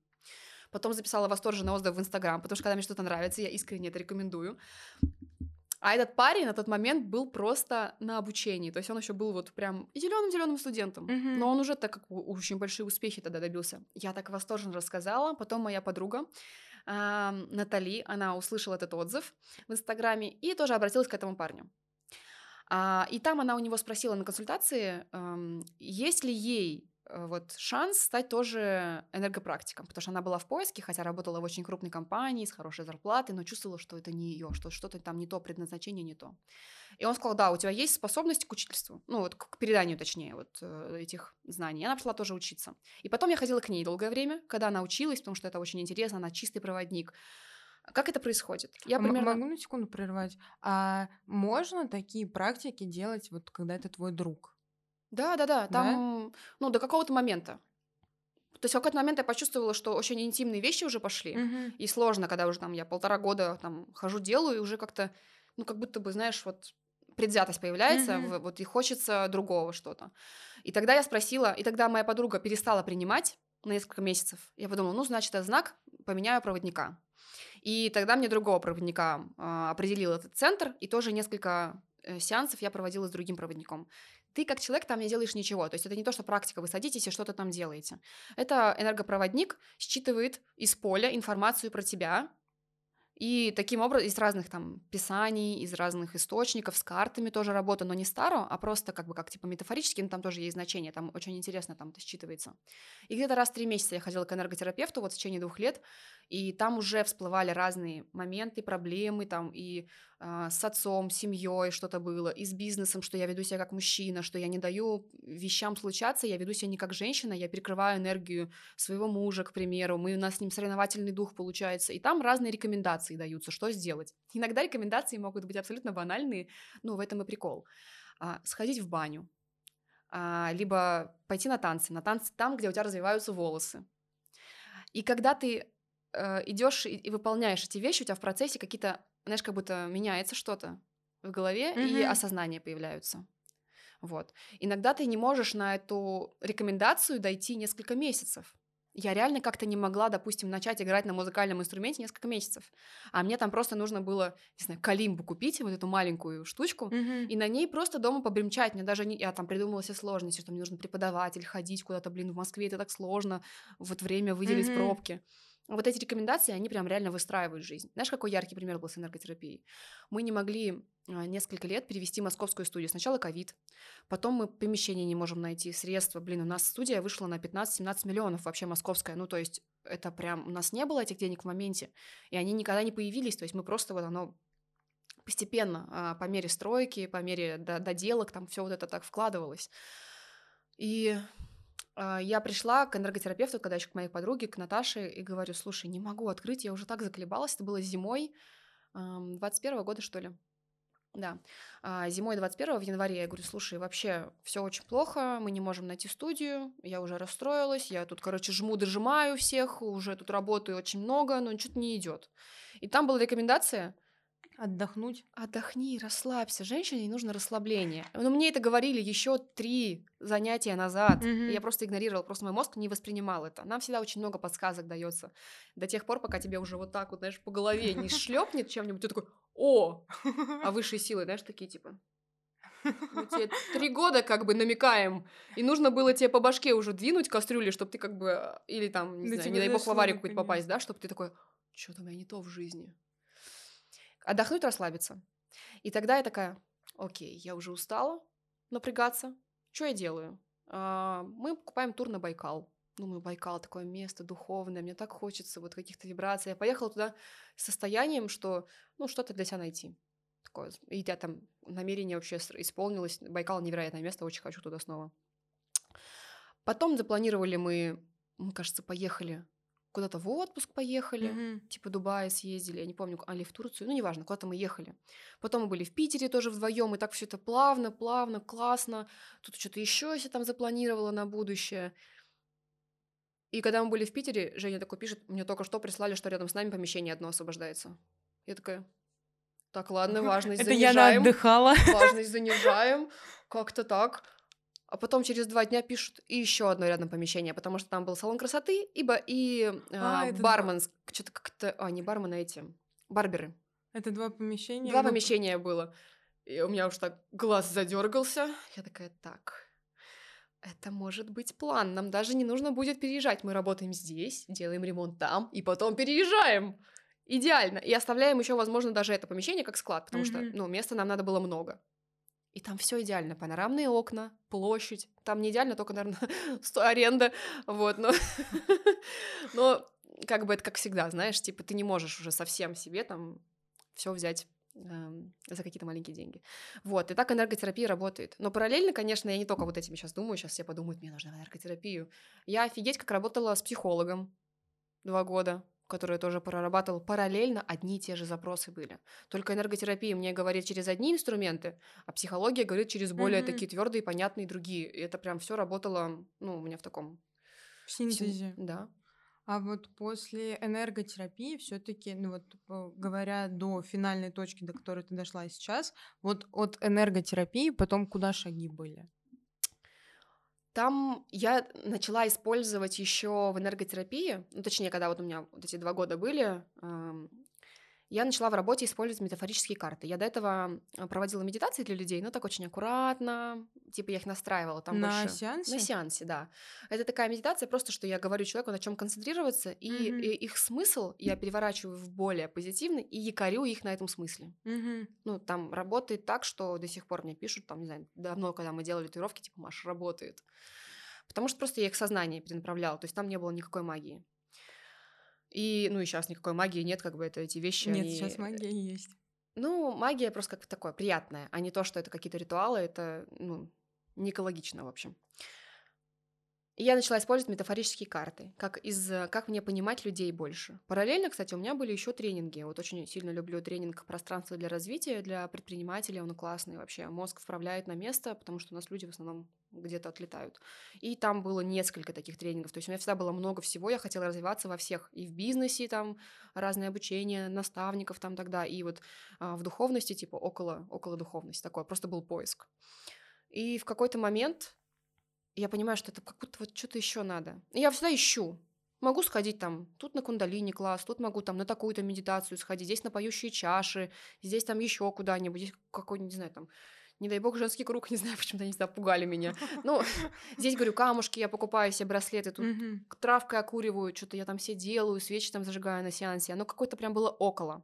Потом записала восторженный отзыв в Инстаграм, потому что когда мне что-то нравится, я искренне это рекомендую. А этот парень на тот момент был просто на обучении, то есть он еще был вот прям зеленым студентом, но он уже так как очень большие успехи тогда добился. Я так восторженно рассказала, потом моя подруга Натали, она услышала этот отзыв в Инстаграме и тоже обратилась к этому парню. И там она у него спросила на консультации, есть ли ей вот шанс стать тоже энергопрактиком, потому что она была в поиске, хотя работала в очень крупной компании с хорошей зарплатой, но чувствовала, что это не ее, что что-то там не то, предназначение не то. И он сказал, да, у тебя есть способность к учительству, ну вот к переданию, точнее, вот этих знаний. И она пошла тоже учиться. И потом я ходила к ней долгое время, когда она училась, потому что это очень интересно, она чистый проводник. Как это происходит? Я примерно... Могу на секунду прервать? А можно такие практики делать, вот когда это твой друг? Да, там, да? Ну, до какого-то момента. То есть в какой-то момент я почувствовала, что очень интимные вещи уже пошли, и сложно, когда уже там я 1,5 года там хожу, делаю, и уже как-то, ну, как будто бы, знаешь, вот предвзятость появляется, вот и хочется другого что-то. И тогда я спросила, и тогда моя подруга перестала принимать на несколько месяцев. Я подумала, ну, значит, это знак, поменяю проводника. И тогда мне другого проводника определил этот центр, и тоже несколько сеансов я проводила с другим проводником. Ты как человек там не делаешь ничего. То есть это не то, что практика, вы садитесь и что-то там делаете. Это энергопроводник считывает из поля информацию про тебя. И таким образом, из разных там писаний, из разных источников, с картами тоже работа, но не старо, а просто как бы как типа метафорически, но там тоже есть значение, там очень интересно, там это считывается. И где-то раз в 3 месяца я ходила к энерготерапевту, вот в течение 2 лет, и там уже всплывали разные моменты, проблемы, там и с отцом, семьей что-то было, и с бизнесом, что я веду себя как мужчина, что я не даю вещам случаться, я веду себя не как женщина, я перекрываю энергию своего мужа, к примеру, у нас с ним соревновательный дух получается, и там разные рекомендации даются, что сделать. Иногда рекомендации могут быть абсолютно банальные, но в этом и прикол. Сходить в баню, либо пойти на танцы там, где у тебя развиваются волосы. И когда ты идешь и выполняешь эти вещи, у тебя в процессе какие-то, знаешь, как будто меняется что-то в голове, и осознания появляются. Вот. Иногда ты не можешь на эту рекомендацию дойти несколько месяцев. Я реально как-то не могла, допустим, начать играть на музыкальном инструменте несколько месяцев. А мне там просто нужно было, не знаю, калимбу купить, вот эту маленькую штучку, и на ней просто дома побремчать. Мне даже не... Я там придумала все сложности, что мне нужно преподаватель, ходить куда-то, блин, в Москве это так сложно, вот время выделить, пробки. Вот эти рекомендации, они прям реально выстраивают жизнь. Знаешь, какой яркий пример был с энерготерапией? Мы не могли несколько лет перевести московскую студию. Сначала ковид, потом мы помещение не можем найти, средства. Блин, у нас студия вышла на 15-17 миллионов вообще московская. Ну, то есть это прям... У нас не было этих денег в моменте, и они никогда не появились. То есть мы просто вот оно... Постепенно, по мере стройки, по мере доделок, там все вот это так вкладывалось. И... Я пришла к энерготерапевту, когда еще к моей подруге, к Наташе, и говорю, слушай, не могу открыть, я уже так заколебалась, это было зимой 21-го года, что ли, да, зимой 21-го, в январе, я говорю, слушай, вообще все очень плохо, мы не можем найти студию, я уже расстроилась, я тут, короче, дожимаю всех, уже тут работаю очень много, но что-то не идет. И там была рекомендация... Отдохнуть. Отдохни, расслабься. Женщине нужно расслабление. Но мне это говорили еще 3 занятия назад. И я просто игнорировала, просто мой мозг не воспринимал это. Нам всегда очень много подсказок дается до тех пор, пока тебе уже вот так вот, знаешь, по голове не шлепнет чем-нибудь. Ты такой, о! А высшие силы, знаешь, такие типа... Мы тебе 3 года как бы намекаем, и нужно было тебе по башке уже двинуть кастрюли, чтобы ты как бы... Или там, не знаю, не дай бог в аварию какую-то попасть, да? Чтобы ты такой, что-то у меня не то в жизни. Отдохнуть, расслабиться. И тогда я такая, окей, я уже устала напрягаться. Что я делаю? Мы покупаем тур на Байкал. Думаю, Байкал такое место духовное, мне так хочется вот каких-то вибраций. Я поехала туда с состоянием, что ну что-то для себя найти. Такое. И я там намерение вообще исполнилось. Байкал невероятное место, очень хочу туда снова. Потом запланировали мы кажется, поехали куда-то в отпуск поехали, типа Дубая съездили, я не помню, или в Турцию, ну неважно, куда-то мы ехали. Потом мы были в Питере тоже вдвоем, и так все это плавно, классно. Тут что-то еще я там запланировала на будущее. И когда мы были в Питере, Женя такой пишет, мне только что прислали, что рядом с нами помещение одно освобождается. Я такая, так, ладно, важность занижаем. Это я отдыхала. Важность занижаем, как-то так. А потом через 2 дня пишут и еще одно рядом помещение, потому что там был салон красоты и бармен, что-то как-то, не бармен, а эти барберы. Это два помещения? Два помещения было. И у меня уж так глаз задергался. Я такая, так, это может быть план. Нам даже не нужно будет переезжать. Мы работаем здесь, делаем ремонт там, и потом переезжаем. Идеально. И оставляем еще, возможно, даже это помещение как склад, потому что, ну, места нам надо было много. И там все идеально. Панорамные окна, площадь. Там не идеально, только, наверное, аренда. Вот, но как бы это как всегда, знаешь, типа ты не можешь уже совсем себе там все взять за какие-то маленькие деньги. Вот, и так энерготерапия работает. Но параллельно, конечно, я не только вот этим сейчас думаю, сейчас все подумают, мне нужна энерготерапию. Я офигеть как работала с психологом 2 года, который я тоже прорабатывала. Параллельно одни и те же запросы были. Только энерготерапия мне говорит через одни инструменты, а психология говорит через более такие твердые, понятные другие. И это прям все работало, ну, у меня в таком... В синтезе. Да. А вот после энерготерапии все-таки, ну вот говоря до финальной точки, до которой ты дошла сейчас, вот от энерготерапии потом куда шаги были? Там я начала использовать еще в энерготерапии, ну точнее, когда вот у меня вот эти 2 года были, я начала в работе использовать метафорические карты. Я до этого проводила медитации для людей, но так очень аккуратно, типа я их настраивала там на больше. Сеансе? На сеансе, да. Это такая медитация, просто что я говорю человеку, на чем концентрироваться, и их смысл я переворачиваю в более позитивный и якорю их на этом смысле. Ну, там работает так, что до сих пор мне пишут, там, не знаю, давно, когда мы делали татуировки, типа, Маша, работает. Потому что просто я их сознание перенаправляла, то есть там не было никакой магии. И, ну, и сейчас никакой магии нет, как бы это эти вещи... Нет, они... сейчас магия есть. Ну, магия просто как-то такое, приятная, а не то, что это какие-то ритуалы, это, ну, не экологично, в общем. И я начала использовать метафорические карты, как мне понимать людей больше. Параллельно, кстати, у меня были еще тренинги. Вот очень сильно люблю тренинг «Пространство для развития», для предпринимателей, он классный вообще. Мозг вправляет на место, потому что у нас люди в основном где-то отлетают. И там было несколько таких тренингов. То есть у меня всегда было много всего, я хотела развиваться во всех. И в бизнесе там разное обучение, наставников там тогда, и вот в духовности, типа около духовности такое. Просто был поиск. И в какой-то момент... я понимаю, что это как будто вот что-то еще надо. И я всегда ищу. Могу сходить там, тут на кундалини класс, тут могу там на такую-то медитацию сходить, здесь на поющие чаши, здесь там еще куда-нибудь, здесь какой-нибудь, не знаю, там, не дай бог, женский круг, не знаю, почему-то они всегда пугали меня. Ну, здесь, говорю, камушки я покупаю себе, браслеты, тут травкой окуриваю, что-то я там все делаю, свечи там зажигаю на сеансе. Оно какое-то прям было около.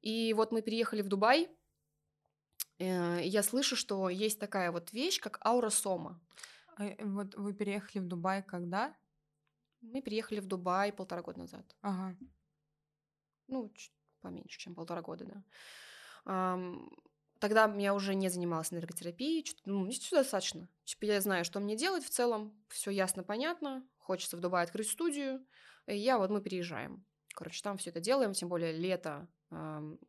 И вот мы переехали в Дубай, и я слышу, что есть такая вот вещь, как аура сома. Вот вы переехали в Дубай когда? Мы переехали в Дубай 1,5 года назад. Ага. Ну, чуть поменьше, чем 1,5 года, да. Тогда я уже не занималась энерготерапией, ну, всё достаточно. Я знаю, что мне делать в целом, все ясно, понятно. Хочется в Дубае открыть студию. И мы переезжаем. Короче, там все это делаем, тем более лето.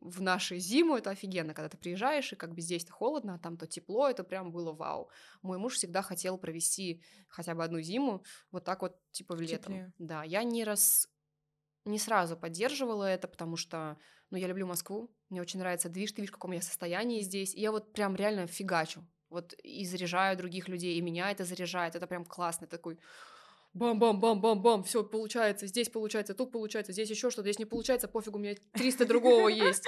В нашей зиму это офигенно, когда ты приезжаешь, и как бы здесь-то холодно, а там-то тепло, это прям было вау. Мой муж всегда хотел провести хотя бы одну зиму вот так вот, типа, в летом. Да, я не сразу поддерживала это, потому что, ну, я люблю Москву, мне очень нравится движ, ты видишь, в каком я состоянии здесь, и я вот прям реально фигачу, вот и заряжаю других людей, и меня это заряжает, это прям классно, такой... бам-бам-бам-бам-бам, все получается, здесь получается, тут получается, здесь еще что-то, здесь не получается, пофигу, у меня 300 другого есть.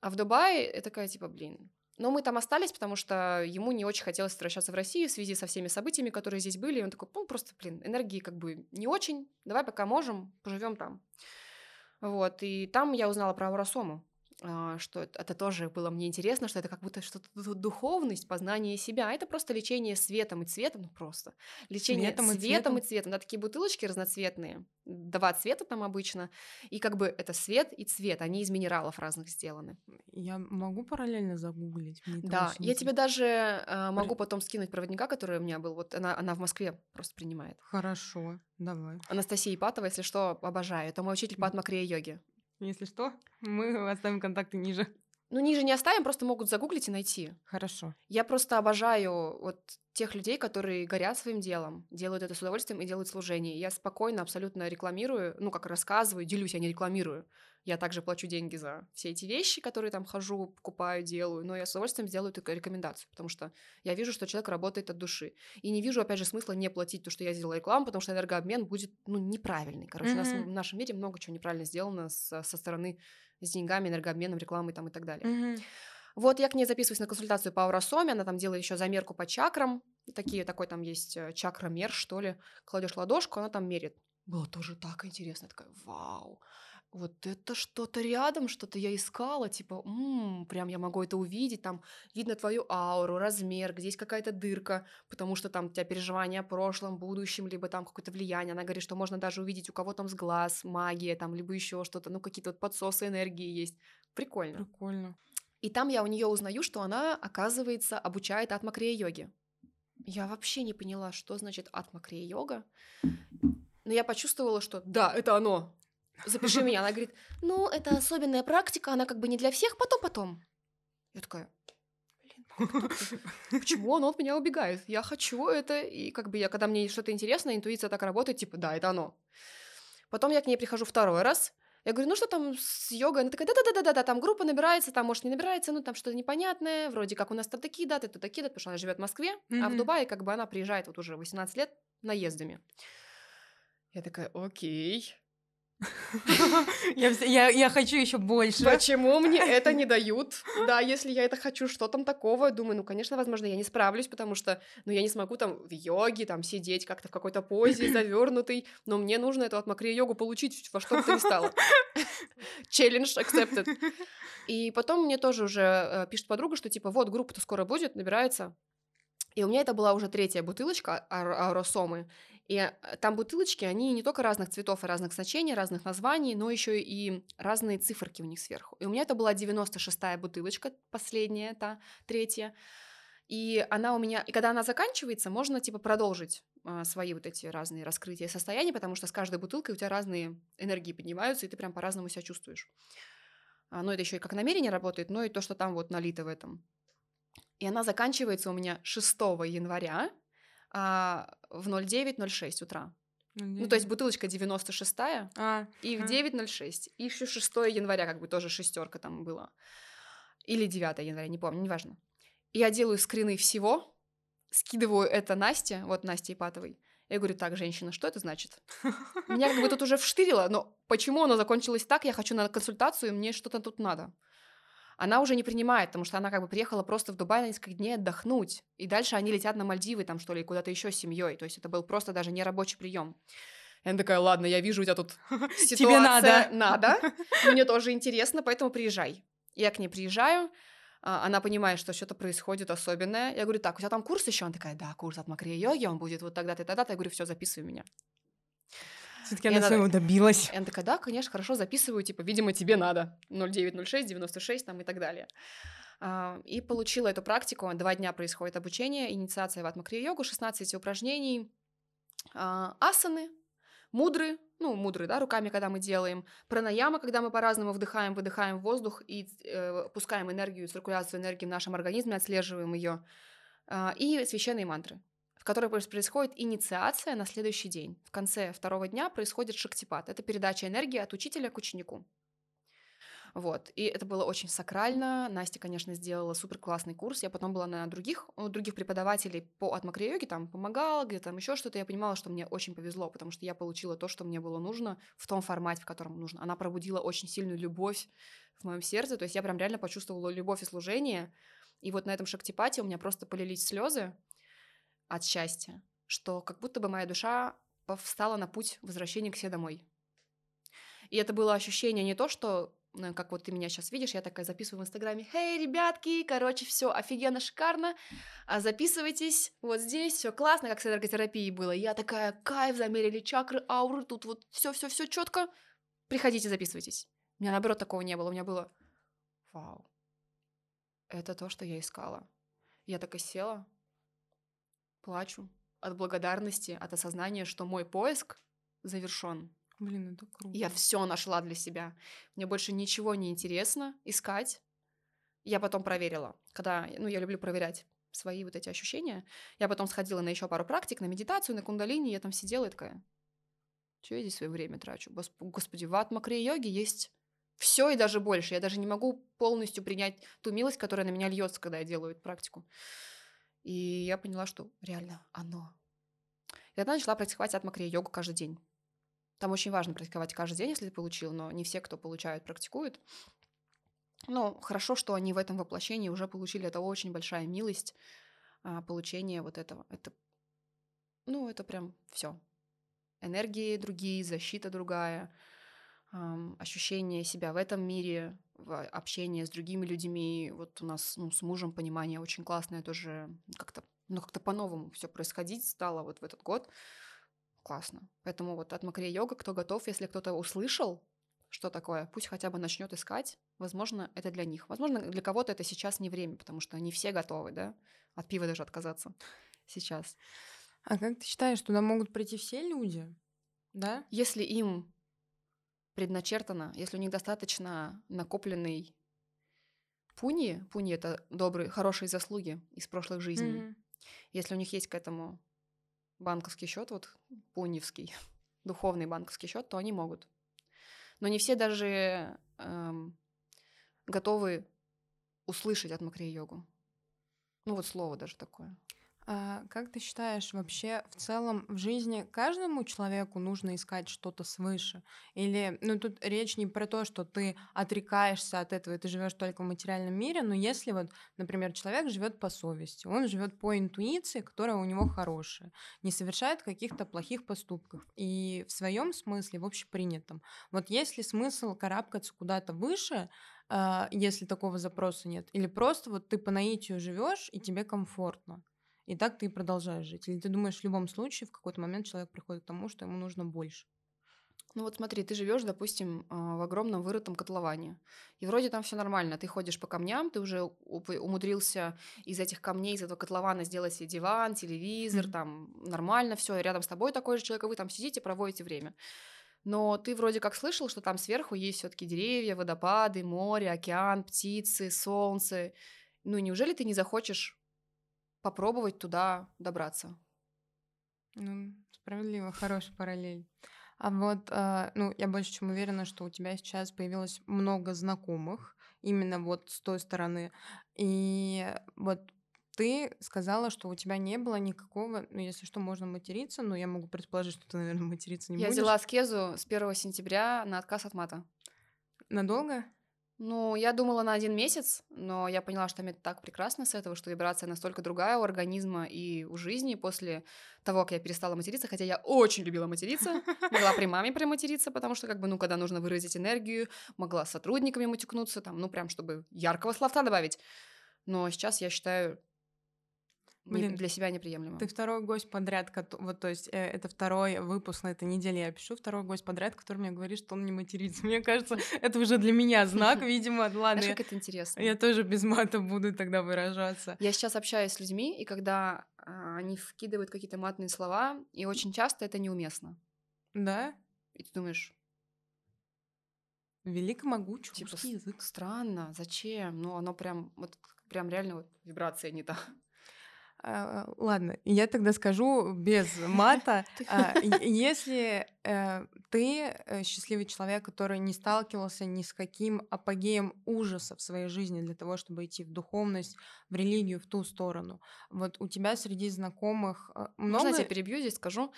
А в Дубае я такая, типа, блин. Но мы там остались, потому что ему не очень хотелось возвращаться в Россию в связи со всеми событиями, которые здесь были, и он такой, ну, просто, блин, энергии как бы не очень, давай пока можем, поживем там. Вот, и там я узнала про ауросому, что это тоже было мне интересно, что это как будто что-то духовность, познание себя, а это просто лечение светом и цветом, ну просто. Лечение светом и цветом. Да, такие бутылочки разноцветные, 2 цвета там обычно, и как бы это свет и цвет, они из минералов разных сделаны. Я могу параллельно загуглить? Да, я тебе даже могу потом скинуть проводника, который у меня был, вот она в Москве просто принимает. Хорошо, давай. Анастасия Ипатова, если что, обожаю, это мой учитель по Атма Крия Йоге. Если что, мы оставим контакты ниже. Ну, ниже не оставим, просто могут загуглить и найти. Хорошо. Я просто обожаю вот тех людей, которые горят своим делом, делают это с удовольствием и делают служение. Я спокойно абсолютно рекламирую, ну, как рассказываю, делюсь, я не рекламирую. Я также плачу деньги за все эти вещи, которые там хожу, покупаю, делаю, но я с удовольствием сделаю эту рекомендацию, потому что я вижу, что человек работает от души. И не вижу, опять же, смысла не платить то, что я сделала рекламу, потому что энергообмен будет, ну, неправильный. Короче, у нас в нашем мире много чего неправильно сделано со стороны с деньгами, энергообменом, рекламой там и так далее. Вот я к ней записываюсь на консультацию по ауросоме, она там делает еще замерку по чакрам, такой там есть чакромер, что ли, кладешь ладошку, она там мерит. Было тоже так интересно, я такая, вау, вот это что-то рядом, что-то я искала, типа, прям я могу это увидеть, там видно твою ауру, размер, где есть какая-то дырка, потому что там у тебя переживания о прошлом, будущем, либо там какое-то влияние, она говорит, что можно даже увидеть, у кого там с глаз, магия, там, либо еще что-то, ну, какие-то вот подсосы энергии есть, прикольно. Прикольно. И там я у нее узнаю, что она, оказывается, обучает Атма Крия Йоге. Я вообще не поняла, что значит Атма Крия Йога. Но я почувствовала, что да, это оно. Запиши меня. Она говорит, ну, это особенная практика, она как бы не для всех, потом. Я такая, почему оно от меня убегает? Я хочу это, и как бы я, когда мне что-то интересно, интуиция так работает, типа, да, это оно. Потом я к ней прихожу второй раз. Я говорю, ну что там с йогой? Она такая, да-да-да-да, там группа набирается, там, может, не набирается, ну там что-то непонятное, вроде как у нас там такие даты, то такие даты, потому что она живет в Москве, а в Дубае как бы она приезжает вот уже 18 лет наездами. Я такая, окей. Я хочу еще больше. Почему мне это не дают? Да, если я это хочу, что там такого? Думаю, ну, конечно, возможно, я не справлюсь, потому что, ну, я не смогу там в йоге там сидеть как-то в какой-то позе завернутой, но мне нужно эту Атма Крия Йогу получить во что бы то ни стало. Челлендж accepted. И потом мне тоже уже пишет подруга, что типа вот группа-то скоро будет, набирается. И у меня это была уже третья бутылочка ауросомы. И там бутылочки, они не только разных цветов и разных значений, разных названий, но еще и разные циферки у них сверху. И у меня это была 96-я бутылочка, последняя, та, третья. И она у меня... И когда она заканчивается, можно, типа, продолжить свои вот эти разные раскрытия состояния, потому что с каждой бутылкой у тебя разные энергии поднимаются, и ты прям по-разному себя чувствуешь. Но это еще и как намерение работает, но и то, что там вот налито в этом. И она заканчивается у меня 6 января в 09:06 утра. 09. Ну, то есть бутылочка 96-я и в 9:06. И еще 6 января как бы тоже шестерка там была. Или 9 января, не помню, неважно. И я делаю скрины всего, скидываю это Насте, вот Насте Ипатовой. Я говорю, так, женщина, что это значит? Меня как бы тут уже вштырило, но почему оно закончилось так? Я хочу на консультацию, мне что-то тут надо. Она уже не принимает, потому что она как бы приехала просто в Дубай на несколько дней отдохнуть. И дальше они летят на Мальдивы там, что ли, куда-то еще с семьей. То есть это был просто даже не рабочий прием. И она такая, ладно, я вижу, у тебя тут ситуация. Тебе надо. Мне тоже интересно, поэтому приезжай. Я к ней приезжаю. Она понимает, что что-то происходит особенное. Я говорю, так, у тебя там курс еще? Она такая, да, курс Атма Крия Йоги, он будет вот тогда-то и тогда-то. Я говорю, все, записывай меня. Все-таки она своего добилась. И она такая, да, конечно, хорошо, записываю, типа, видимо, тебе надо. 09:06, 96 там и так далее. И получила эту практику. 2 дня происходит обучение, инициация в Атма Крия Йогу, 16 упражнений, асаны, мудры, ну, мудры, да, руками, когда мы делаем, пранаяма, когда мы по-разному вдыхаем, выдыхаем воздух и пускаем энергию, циркуляцию энергии в нашем организме, отслеживаем ее, и священные мантры, в которой происходит инициация на следующий день. В конце 2-го дня происходит шактипат. Это передача энергии от учителя к ученику. Вот. И это было очень сакрально. Настя, конечно, сделала суперклассный курс. Я потом была на других преподавателей по Атма Крия Йоге, там помогала, где-то там еще что-то. Я понимала, что мне очень повезло, потому что я получила то, что мне было нужно, в том формате, в котором нужно. Она пробудила очень сильную любовь в моем сердце. То есть я прям реально почувствовала любовь и служение. И вот на этом шактипате у меня просто полились слезы от счастья, что как будто бы моя душа встала на путь возвращения к себе домой. И это было ощущение не то, что, как вот ты меня сейчас видишь, я такая записываю в Инстаграме, «Хей, ребятки, короче, все офигенно, шикарно, записывайтесь вот здесь, все классно», как с энерготерапией было. Я такая, кайф, замерили чакры, ауры, тут вот все четко, приходите, записывайтесь. У меня, наоборот, такого не было. У меня было, вау, это то, что я искала. Я такая села, плачу от благодарности, от осознания, что мой поиск завершен. Блин, это круто. Я все нашла для себя. Мне больше ничего не интересно искать. Я потом проверила, когда, ну, я люблю проверять свои вот эти ощущения. Я потом сходила на еще пару практик, на медитацию, на кундалини. Я там сидела и такая, что я здесь свое время трачу? Господи, в Атма Крия Йоге есть все и даже больше. Я даже не могу полностью принять ту милость, которая на меня льется, когда я делаю эту практику. И я поняла, что реально оно. И тогда начала практиковать Атма Крия Йогу каждый день. Там очень важно практиковать каждый день, если ты получил, но не все, кто получают, практикуют. Ну, хорошо, что они в этом воплощении уже получили. Это очень большая милость, получение вот этого. Это, ну, это прям все. Энергии другие, защита другая, ощущение себя в этом мире, общение с другими людьми. Вот у нас, ну, с мужем понимание очень классное тоже. Как-то, ну, как-то по-новому все происходить стало вот в этот год. Классно. Поэтому вот Атма Крия Йога, кто готов, если кто-то услышал, что такое, пусть хотя бы начнет искать. Возможно, это для них. Возможно, для кого-то это сейчас не время, потому что не все готовы, да, от пива даже отказаться сейчас. А как ты считаешь, туда могут прийти все люди, да? Если им предначертано, если у них достаточно накопленной пуньи, пуньи — это добрые, хорошие заслуги из прошлых жизней, mm-hmm. если у них есть к этому банковский счет, вот пуньевский, духовный банковский счет, то они могут. Но не все даже готовы услышать Атма Крия Йогу. Ну вот слово даже такое. А как ты считаешь, вообще в целом в жизни каждому человеку нужно искать что-то свыше? Или, ну, тут речь не про то, что ты отрекаешься от этого, и ты живешь только в материальном мире, но если вот, например, человек живет по совести, он живет по интуиции, которая у него хорошая, не совершает каких-то плохих поступков, и в своем смысле, в общепринятом, вот есть ли смысл карабкаться куда-то выше, если такого запроса нет? Или просто вот ты по наитию живешь и тебе комфортно? И так ты и продолжаешь жить. Или ты думаешь, в любом случае в какой-то момент человек приходит к тому, что ему нужно больше? Ну вот смотри, ты живешь, допустим, в огромном вырытом котловане. И вроде там все нормально. Ты ходишь по камням, ты уже умудрился из этих камней, из этого котлована сделать себе диван, телевизор, mm-hmm. там нормально все. И рядом с тобой такой же человек, и вы там сидите, проводите время. Но ты вроде как слышал, что там сверху есть все-таки деревья, водопады, море, океан, птицы, солнце. Ну неужели ты не захочешь попробовать туда добраться? Ну, справедливо, хороший параллель. А вот, ну, я больше чем уверена, что у тебя сейчас появилось много знакомых, именно вот с той стороны. И вот ты сказала, что у тебя не было никакого, ну, если что, можно материться, но я могу предположить, что ты, наверное, материться не будешь. Я взяла аскезу с 1 сентября на отказ от мата. Надолго? Ну, я думала на 1 месяц, но я поняла, что мне так прекрасно с этого, что вибрация настолько другая у организма и у жизни после того, как я перестала материться, хотя я очень любила материться, могла при маме прям материться, потому что, как бы, ну, когда нужно выразить энергию, могла с сотрудниками матюкнуться, там, ну, прям, чтобы яркого словца добавить. Но сейчас я считаю... Блин, для себя неприемлемо. Ты второй гость подряд, вот, то есть это второй выпуск на этой неделе, я пишу, второй гость подряд, который мне говорит, что он не матерится. Мне кажется, это уже для меня знак, видимо, ладно. Знаешь, как это интересно. Я тоже без мата буду тогда выражаться. Я сейчас общаюсь с людьми, и когда они вкидывают какие-то матные слова, и очень часто это неуместно. Да? И ты думаешь... Великомогучий типа, русский язык. Странно, зачем? Ну, оно прям, вот, прям реально вот, вибрация не та. Ладно, я тогда скажу без мата. Если ты счастливый человек, который не сталкивался ни с каким апогеем ужаса в своей жизни для того, чтобы идти в духовность, в религию, в ту сторону, вот у тебя среди знакомых много... Можно я перебью здесь, скажу,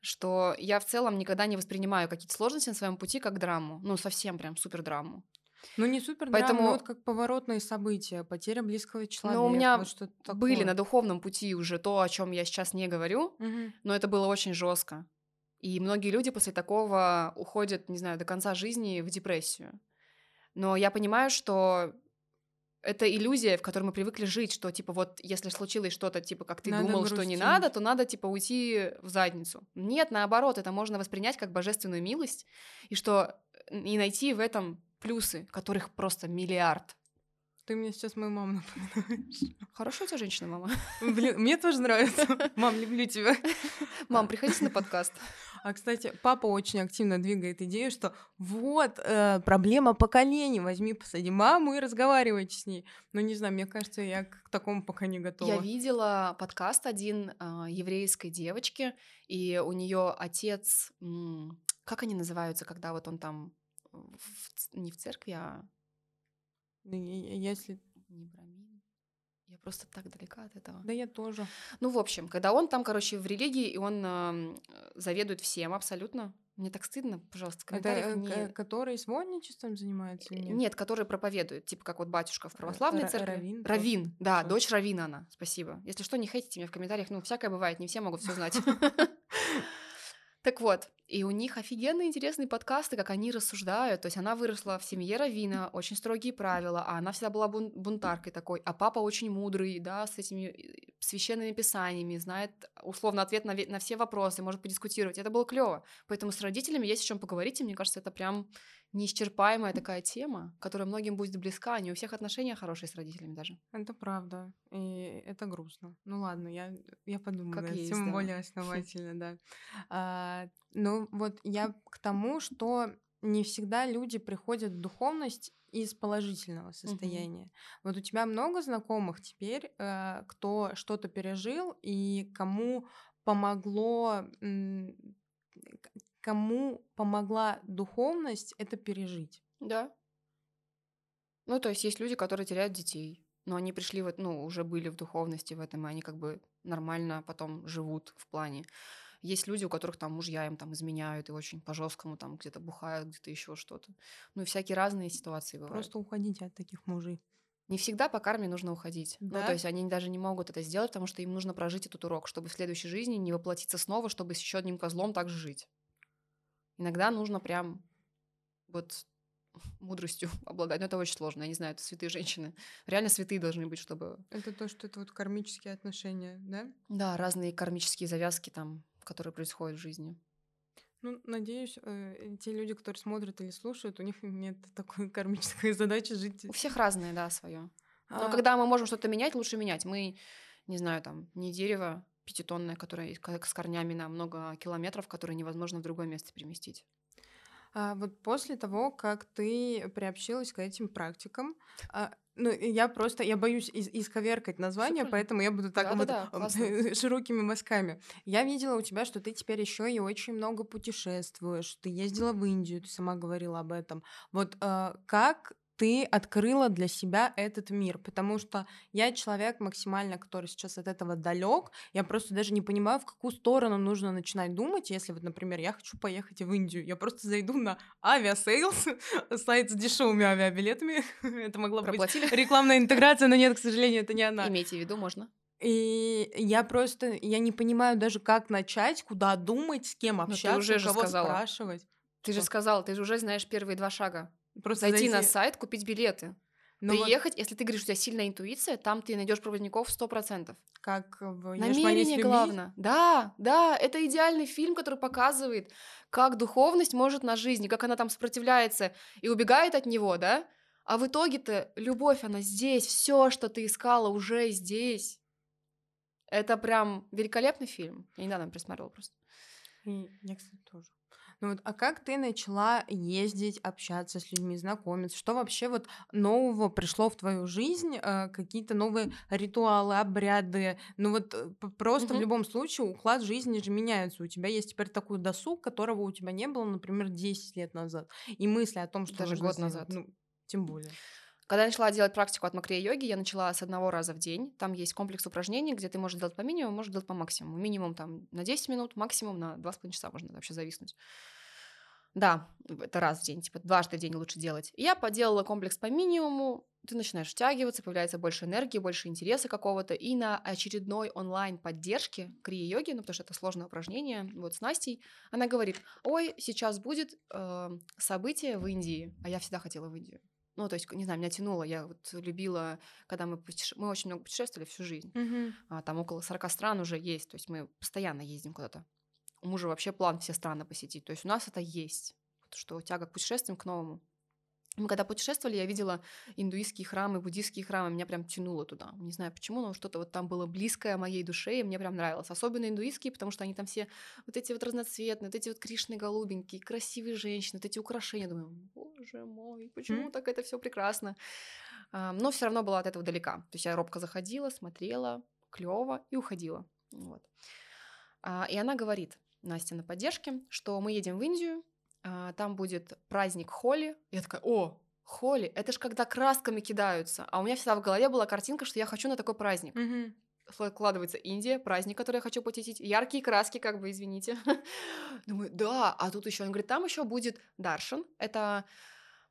что я в целом никогда не воспринимаю какие-то сложности на своем пути как драму, ну совсем прям супер драму. Ну, не супер, поэтому... да, но вот как поворотные события, потеря близкого человека. Но у меня вот что-то были такое. На духовном пути уже то, о чем я сейчас не говорю, угу. но это было очень жестко. И многие люди после такого уходят, не знаю, до конца жизни в депрессию. Но я понимаю, что это иллюзия, в которой мы привыкли жить, что, типа, вот, если случилось что-то, типа, как ты надо думал, грустить. Что не надо, то надо, типа, уйти в задницу. Нет, наоборот, это можно воспринять как божественную милость, и что... и найти в этом... плюсы, которых просто миллиард. Ты мне сейчас мою маму напоминаешь. Хорошо у тебя женщина, мама. Блин, мне тоже нравится. Мам, люблю тебя. Мам, приходите на подкаст. А, кстати, папа очень активно двигает идею, что вот, проблема поколений. Возьми, посади маму и разговаривайте с ней. Но не знаю, мне кажется, я к такому пока не готова. Я видела подкаст один еврейской девочки, и у нее отец... Как они называются, когда вот он там... не в церкви, а... Если... Не брамин. Я просто так далека от этого. Да я тоже. Ну, в общем, когда он там, короче, в религии, и он заведует всем абсолютно. Мне так стыдно, пожалуйста, в комментариях. Это, не... Который сводничеством занимается? Нет? Нет, который проповедует. Типа как вот батюшка в православной церкви. Раввин. Раввин, да, что? Дочь раввина она. Спасибо. Если что, не хейтите меня в комментариях. Ну, всякое бывает, не все могут все знать. Так вот, и у них офигенно интересные подкасты, как они рассуждают. То есть она выросла в семье раввина, очень строгие правила, а она всегда была бунтаркой такой, а папа очень мудрый, да, с этими священными писаниями, знает условно ответ на все вопросы, может подискутировать. Это было клево. Поэтому с родителями есть о чем поговорить, и мне кажется, это прям неисчерпаемая такая тема, которая многим будет близка, не у всех отношения хорошие с родителями даже. Это правда, и это грустно. Ну ладно, я подумала, как есть, тем более основательно, да. Ну вот я к тому, что не всегда люди приходят в духовность из положительного состояния. Вот у тебя много знакомых теперь, кто что-то пережил и кому помогла духовность это пережить. Да. Ну то есть есть люди, которые теряют детей, но они пришли, уже были в духовности в этом, и они как бы нормально потом живут в плане. Есть люди, у которых там мужья им там изменяют и очень по-жесткому там где-то бухают, где-то еще что-то. Ну и всякие разные ситуации бывают. Просто уходите от таких мужей. Не всегда по карме нужно уходить. Да? Ну, то есть они даже не могут это сделать, потому что им нужно прожить этот урок, чтобы в следующей жизни не воплотиться снова, чтобы с еще одним козлом так же жить. Иногда нужно прям вот мудростью обладать. Но это очень сложно, я не знаю, это святые женщины. Реально святые должны быть, чтобы... Это то, что это вот кармические отношения, да? Да, разные кармические завязки там, которые происходят в жизни. Ну, надеюсь, те люди, которые смотрят или слушают, у них нет такой кармической задачи жить. У всех разные, да, свое. Но когда мы можем что-то менять, лучше менять. Мы, не знаю, там, не дерево пятитонное, которое с корнями на много километров, которое невозможно в другое место переместить. А вот после того, как ты приобщилась к этим практикам, я боюсь исковеркать название, поэтому я буду так широкими мазками. Я видела у тебя, что ты теперь еще и очень много путешествуешь, ты ездила в Индию, ты сама говорила об этом. Вот как ты открыла для себя этот мир, потому что я человек максимально, который сейчас от этого далек, я просто даже не понимаю, в какую сторону нужно начинать думать, если вот, например, я хочу поехать в Индию, я просто зайду на авиасейлс, сайт с дешевыми авиабилетами, это могла быть рекламная интеграция, но нет, к сожалению, это не она. Имейте в виду, можно. И я не понимаю даже, как начать, куда думать, с кем общаться, кого спрашивать. Ты же сказала, ты же уже знаешь первые два шага. Просто зайти на сайт, купить билеты. Приехать, если ты говоришь, у тебя сильная интуиция, там ты найдешь проводников 100%. Как в «Намерение главное». Да, это идеальный фильм, который показывает, как духовность может на жизни, как она там сопротивляется и убегает от него, да? А в итоге-то любовь, она здесь, все, что ты искала, уже здесь. Это прям великолепный фильм. Я недавно присмотрела просто. И я, кстати, тоже. А как ты начала ездить, общаться с людьми, знакомиться? Что вообще вот нового пришло в твою жизнь? Какие-то новые ритуалы, обряды? Просто в любом случае уклад жизни же меняется. У тебя есть теперь такой досуг, которого у тебя не было, например, 10 лет назад. И мысли о том, что... Даже год назад. Тем более. Когда я начала делать практику Атма Крия Йоги, я начала с 1 раза в день. Там есть комплекс упражнений, где ты можешь делать по минимуму, можешь делать по максимуму. Минимум там на 10 минут, максимум на 2,5 часа можно вообще зависнуть. Да, это раз в день, типа дважды в день лучше делать. И я поделала комплекс по минимуму, ты начинаешь втягиваться, появляется больше энергии, больше интереса какого-то. И на очередной онлайн-поддержке Крия-йоги, потому что это сложное упражнение, вот с Настей, она говорит, ой, сейчас будет событие в Индии, а я всегда хотела в Индию. То есть, не знаю, меня тянуло, я вот любила, когда мы очень много путешествовали всю жизнь, там около 40 стран уже есть, то есть мы постоянно ездим куда-то. У мужа вообще план все страны посетить. То есть у нас это есть, что тяга к путешествиям, к новому. Мы когда путешествовали, я видела индуистские храмы, буддийские храмы, меня прям тянуло туда. Не знаю почему, но что-то вот там было близкое моей душе, и мне прям нравилось. Особенно индуистские, потому что они там все вот эти вот разноцветные, вот эти вот Кришны голубенькие, красивые женщины, вот эти украшения. Я думаю, боже мой, почему так это все прекрасно? Но все равно была от этого далека. То есть я робко заходила, смотрела, клево и уходила. Вот. И она говорит, Настя на поддержке, что мы едем в Индию, там будет праздник Холи. Я такая, о, Холи, это ж когда красками кидаются. А у меня всегда в голове была картинка, что я хочу на такой праздник. Вкладывается Индия, праздник, который я хочу посетить, яркие краски, как бы, извините. Думаю, да, а тут еще, он говорит, там еще будет даршан, это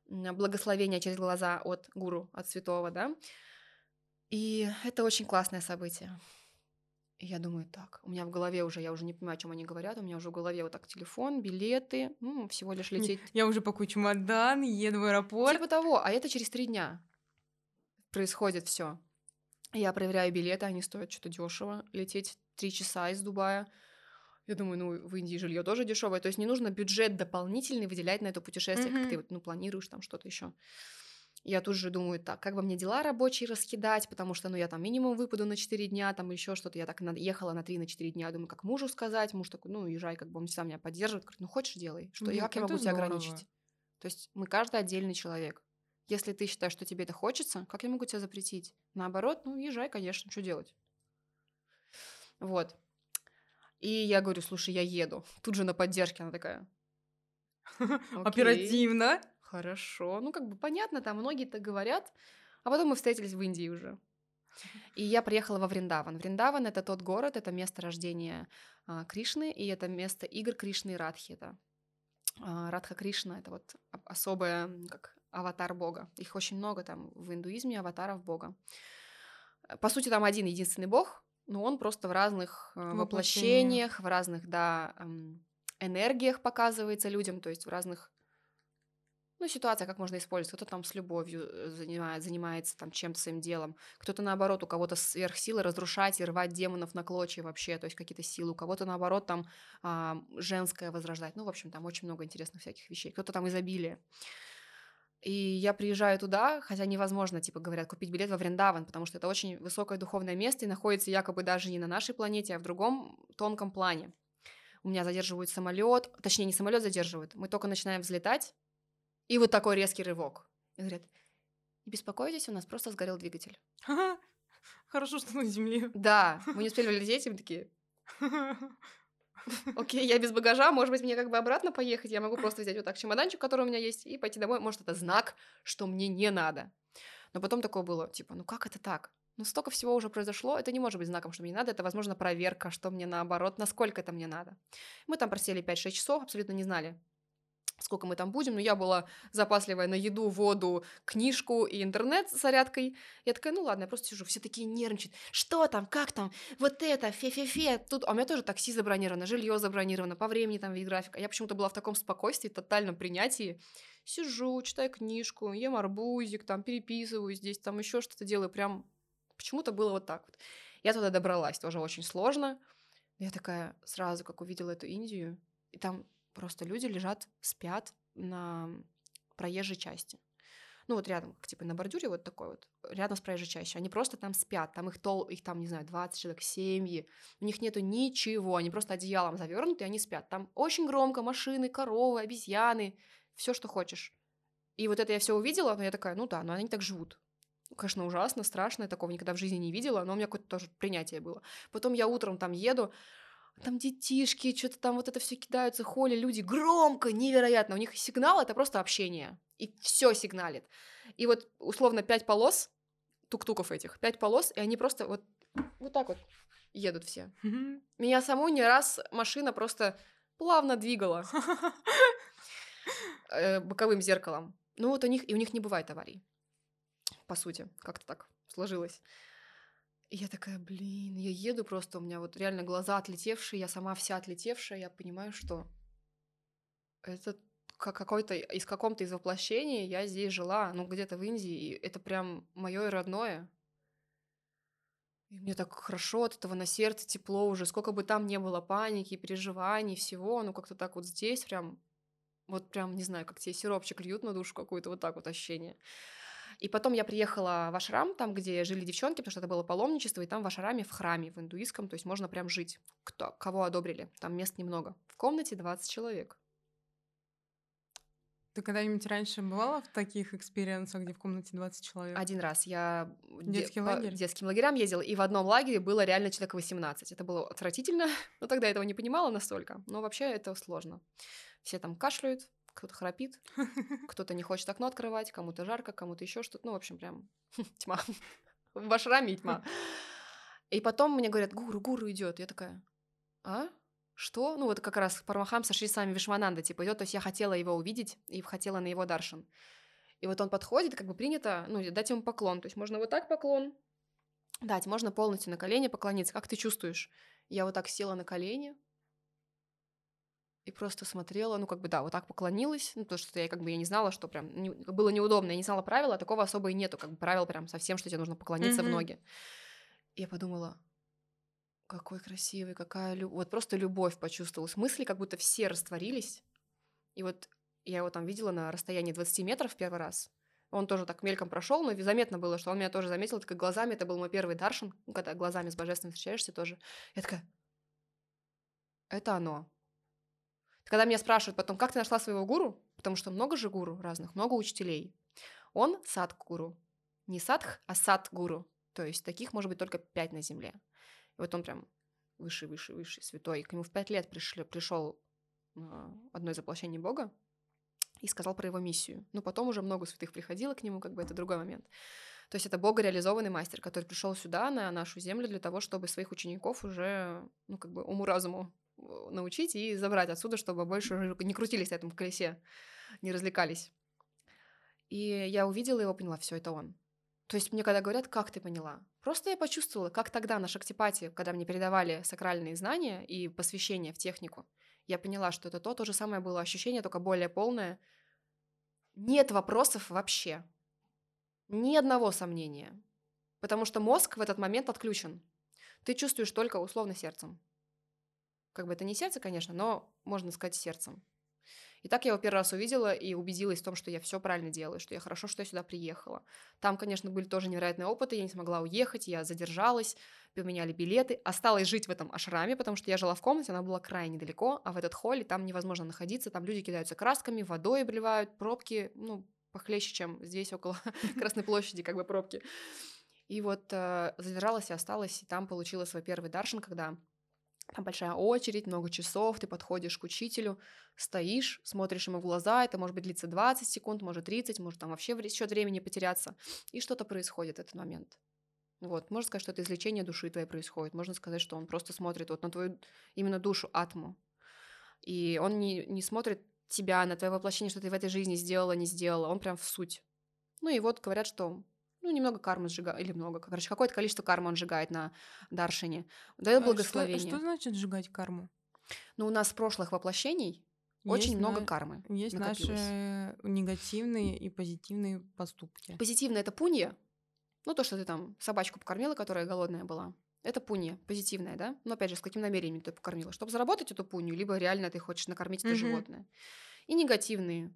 благословение через глаза от гуру, от святого, да. И это очень классное событие. И я думаю, так, у меня в голове уже, я уже не понимаю, о чем они говорят, у меня уже в голове вот так телефон, билеты, всего лишь лететь. Я уже пакую чемодан, еду в аэропорт. Типа того, а это через 3 дня происходит все. Я проверяю билеты, они стоят что-то дешево. Лететь 3 часа из Дубая. Я думаю, ну, в Индии жилье тоже дешевое. То есть не нужно бюджет дополнительный выделять на это путешествие, как ты вот, планируешь там что-то еще. Я тут же думаю, так, как бы мне дела рабочие раскидать, потому что, я там минимум выпаду на 4 дня, там еще что-то. Я так ехала на 3-4 дня, думаю, как мужу сказать. Муж такой, езжай, как бы он всегда меня поддерживает. Говорит, хочешь, делай. Что, как я могу тебя ограничить? То есть мы каждый отдельный человек. Если ты считаешь, что тебе это хочется, как я могу тебя запретить? Наоборот, езжай, конечно, что делать? Вот. И я говорю, слушай, я еду. Тут же на поддержке она такая. Оперативно. Хорошо. Как бы понятно, там многие так говорят. А потом мы встретились в Индии уже. И я приехала во Вриндаван. Вриндаван — это тот город, это место рождения Кришны, и это место игр Кришны и Радхи. Это Радха Кришна — это вот особая, как аватар бога. Их очень много там в индуизме, аватаров бога. По сути, там один единственный бог, но он просто в разных воплощениях, в разных, энергиях показывается людям, то есть в разных, ситуациях, как можно использовать. Кто-то там с любовью занимается там чем-то своим делом, кто-то, наоборот, у кого-то сверхсилы разрушать и рвать демонов на клочья вообще, то есть какие-то силы, у кого-то, наоборот, там женское возрождать. В общем, там очень много интересных всяких вещей. Кто-то там изобилие. И я приезжаю туда, хотя невозможно, говорят, купить билет во Вриндаван, потому что это очень высокое духовное место и находится якобы даже не на нашей планете, а в другом тонком плане. У меня задерживают самолет, точнее, не самолет задерживают, мы только начинаем взлетать, и вот такой резкий рывок. И говорят, не беспокойтесь, у нас просто сгорел двигатель. Хорошо, что мы на земле. Да, мы не успели лететь, и мы такие... Окей, я без багажа, может быть, мне как бы обратно поехать, я могу просто взять вот так чемоданчик, который у меня есть, и пойти домой, может, это знак, что мне не надо. Но потом такое было, как это так? Столько всего уже произошло, это не может быть знаком, что мне не надо, это, возможно, проверка, что мне наоборот, насколько это мне надо. Мы там просели 5-6 часов, абсолютно не знали, сколько мы там будем, но я была запасливая на еду, воду, книжку и интернет с зарядкой. Я такая, ладно, я просто сижу, все такие нервничают. Что там, как там, вот это, фе-фе-фе. Тут... А у меня тоже такси забронировано, жилье забронировано, по времени там ведь график. А я почему-то была в таком спокойствии, тотальном принятии. Сижу, читаю книжку, ем арбузик, там переписываю здесь, там еще что-то делаю. Прям почему-то было вот так вот. Я туда добралась, тоже очень сложно. Я такая сразу, как увидела эту Индию, и там... Просто люди лежат, спят на проезжей части. Рядом, на бордюре вот такой вот, рядом с проезжей частью. Они просто там спят, там их там, не знаю, 20 человек, семьи. У них нету ничего, они просто одеялом завёрнуты, и они спят. Там очень громко машины, коровы, обезьяны, все, что хочешь. И вот это я все увидела, но я такая, но они так живут. Конечно, ужасно, страшно, я такого никогда в жизни не видела, но у меня какое-то тоже принятие было. Потом я утром там еду, там детишки, что-то там вот это все кидаются, холи, люди, громко, невероятно. У них сигнал — это просто общение, и все сигналит. И вот условно 5 полос, тук-туков этих, 5 полос, и они просто вот так вот едут все. Меня саму не раз машина просто плавно двигала боковым зеркалом. И у них не бывает аварий, по сути, как-то так сложилось. И я такая, блин, я еду просто, у меня вот реально глаза отлетевшие, я сама вся отлетевшая, я понимаю, что это из каком-то из воплощений я здесь жила, где-то в Индии, и это прям моё и родное. И мне так хорошо от этого, на сердце тепло уже, сколько бы там не было паники, переживаний, всего, как-то так вот здесь прям, не знаю, как тебе сиропчик льют на душу какую-то, вот так вот ощущение. И потом я приехала в ашрам, там, где жили девчонки, потому что это было паломничество, и там в ашраме, в храме, в индуистском, то есть можно прям жить. Кого одобрили? Там мест немного. В комнате 20 человек. Ты когда-нибудь раньше бывала в таких экспириенсах, где в комнате 20 человек? Один раз. Я по детским лагерям ездила, и в одном лагере было реально человек 18. Это было отвратительно, но тогда я этого не понимала настолько. Но вообще это сложно. Все там кашляют, кто-то храпит, кто-то не хочет окно открывать, кому-то жарко, кому-то еще что-то. Ну, в общем, прям тьма. В ашраме и тьма. И потом мне говорят, гуру идет. Я такая, а? Что? Ну, вот как раз Парамахамса Шри Свами Вишвананда типа идет. То есть я хотела его увидеть и хотела на его даршан. И вот он подходит, как бы принято, ну, дать ему поклон. То есть можно вот так поклон дать, можно полностью на колени поклониться. Как ты чувствуешь? Я вот так села на колени и просто смотрела, ну, как бы, да, вот так поклонилась, ну, потому что я, как бы, я не знала, что прям, было неудобно, я не знала правила, а такого особо и нету, как бы, правил прям совсем, что тебе нужно поклониться в ноги. Я подумала, какой красивый, какая любовь, вот просто любовь почувствовалась, мысли как будто все растворились, и вот я его там видела на расстоянии 20 метров первый раз, он тоже так мельком прошел, но заметно было, что он меня тоже заметил, так как глазами, это был мой первый даршан, когда глазами с божественным встречаешься тоже, я такая, это оно. Когда меня спрашивают потом, как ты нашла своего гуру, потому что много же гуру разных, много учителей. Он садхгуру. Не садх, а садхгуру. То есть таких может быть только 5 на земле. И вот он прям выше, святой. И к нему в 5 лет пришел одно из воплощений Бога и сказал про его миссию. Но потом уже много святых приходило к нему, как бы это другой момент. То есть это богореализованный мастер, который пришел сюда, на нашу землю, для того, чтобы своих учеников уже, ну, как бы уму-разуму научить и забрать отсюда, чтобы больше не крутились на этом колесе, не развлекались. И я увидела его, поняла, все это он. То есть мне когда говорят, как ты поняла? Просто я почувствовала, как тогда на Шактипате, когда мне передавали сакральные знания и посвящение в технику, я поняла, что это то же самое было ощущение, только более полное. Нет вопросов вообще. Ни одного сомнения. Потому что мозг в этот момент отключен. Ты чувствуешь только условно сердцем. Как бы это не сердце, конечно, но можно сказать сердцем. И так я его первый раз увидела и убедилась в том, что я все правильно делаю, что я хорошо, что я сюда приехала. Там, конечно, были тоже невероятные опыты, я не смогла уехать, я задержалась, поменяли билеты, осталась жить в этом ашраме, потому что я жила в комнате, она была крайне далеко, а в этот холле там невозможно находиться, там люди кидаются красками, водой обливают, пробки, ну, похлеще, чем здесь около Красной площади, как бы пробки. И вот задержалась и осталась, и там получила свой первый даршан, когда... Там большая очередь, много часов, ты подходишь к учителю, стоишь, смотришь ему в глаза, это может быть длиться 20 секунд, может 30, может там вообще счет времени потеряться, и что-то происходит в этот момент. Вот, можно сказать, что это излечение души твоей происходит, можно сказать, что он просто смотрит вот на твою именно душу, атму, и он не смотрит тебя, на твое воплощение, что ты в этой жизни сделала, не сделала, он прям в суть. Ну и вот говорят, что... Ну, немного кармы сжигает, или много, короче, какое-то количество кармы он сжигает на даршине. Дает благословение. Что значит сжигать карму? Ну, у нас в прошлых воплощений очень много кармы есть накопилось. Наши негативные и позитивные поступки. Позитивное — это пунья. Ну, то, что ты там собачку покормила, которая голодная была. Это пунья, позитивная, да? Но, опять же, с каким намерением ты покормила? Чтобы заработать эту пунью, либо реально ты хочешь накормить это животное. И негативные.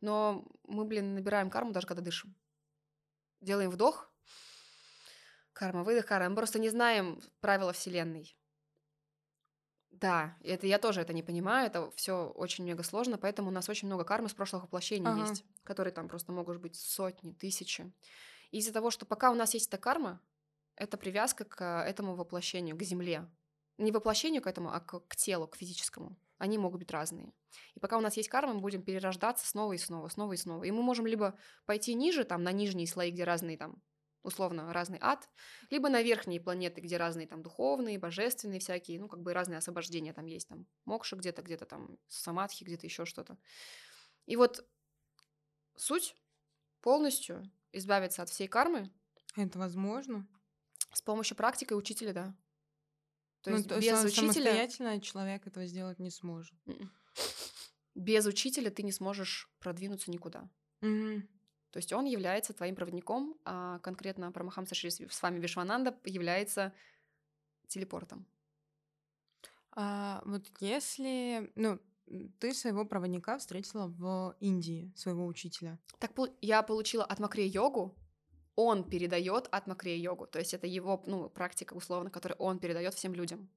Но мы, набираем карму даже когда дышим. Делаем вдох, карма, выдох, карма. Мы просто не знаем правила Вселенной. Да, это я тоже это не понимаю, это все очень мега сложно, поэтому у нас очень много кармы с прошлых воплощений есть, которые там просто могут быть сотни, тысячи. И из-за того, что пока у нас есть эта карма, это привязка к этому воплощению, к земле. Не воплощению к этому, а к телу, к физическому. Они могут быть разные. И пока у нас есть карма, мы будем перерождаться снова и снова. И мы можем либо пойти ниже, там, на нижние слои, где разные, там, условно, разный ад, либо на верхние планеты, где разные, там, духовные, божественные всякие, ну, как бы разные освобождения там есть, там, мокша где-то там, самадхи, где-то еще что-то. И вот суть полностью избавиться от всей кармы. Это возможно? С помощью практики учителя, да. То есть без учителя... Самостоятельно человек этого сделать не сможет. Без учителя ты не сможешь продвинуться никуда. То есть он является твоим проводником, а конкретно Парамахамса Шри Свами Вишвананда является телепортом. А вот если... Ну, ты своего проводника встретила в Индии, своего учителя. Так я получила Атма Крия Йогу. Он передает Атма Крия Йогу, то есть это его, ну, практика условно, которую он передает всем людям.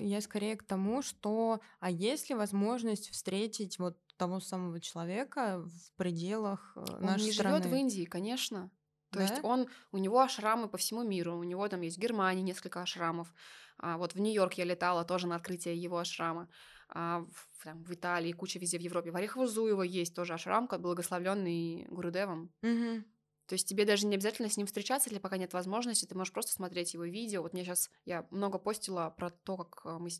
Я скорее к тому, что а есть ли возможность встретить вот того самого человека в пределах нашей страны? Он не живет в Индии, конечно. То есть у него ашрамы по всему миру. У него там есть в Германии несколько ашрамов. Вот в Нью-Йорк я летала тоже на открытие его ашрама. В Италии, куча везде в Европе. В Орехово-Зуево есть тоже ашрам, благословленный Гурудевом. Угу. То есть тебе даже не обязательно с ним встречаться, если пока нет возможности, ты можешь просто смотреть его видео. Вот мне сейчас, я много постила про то, как мы,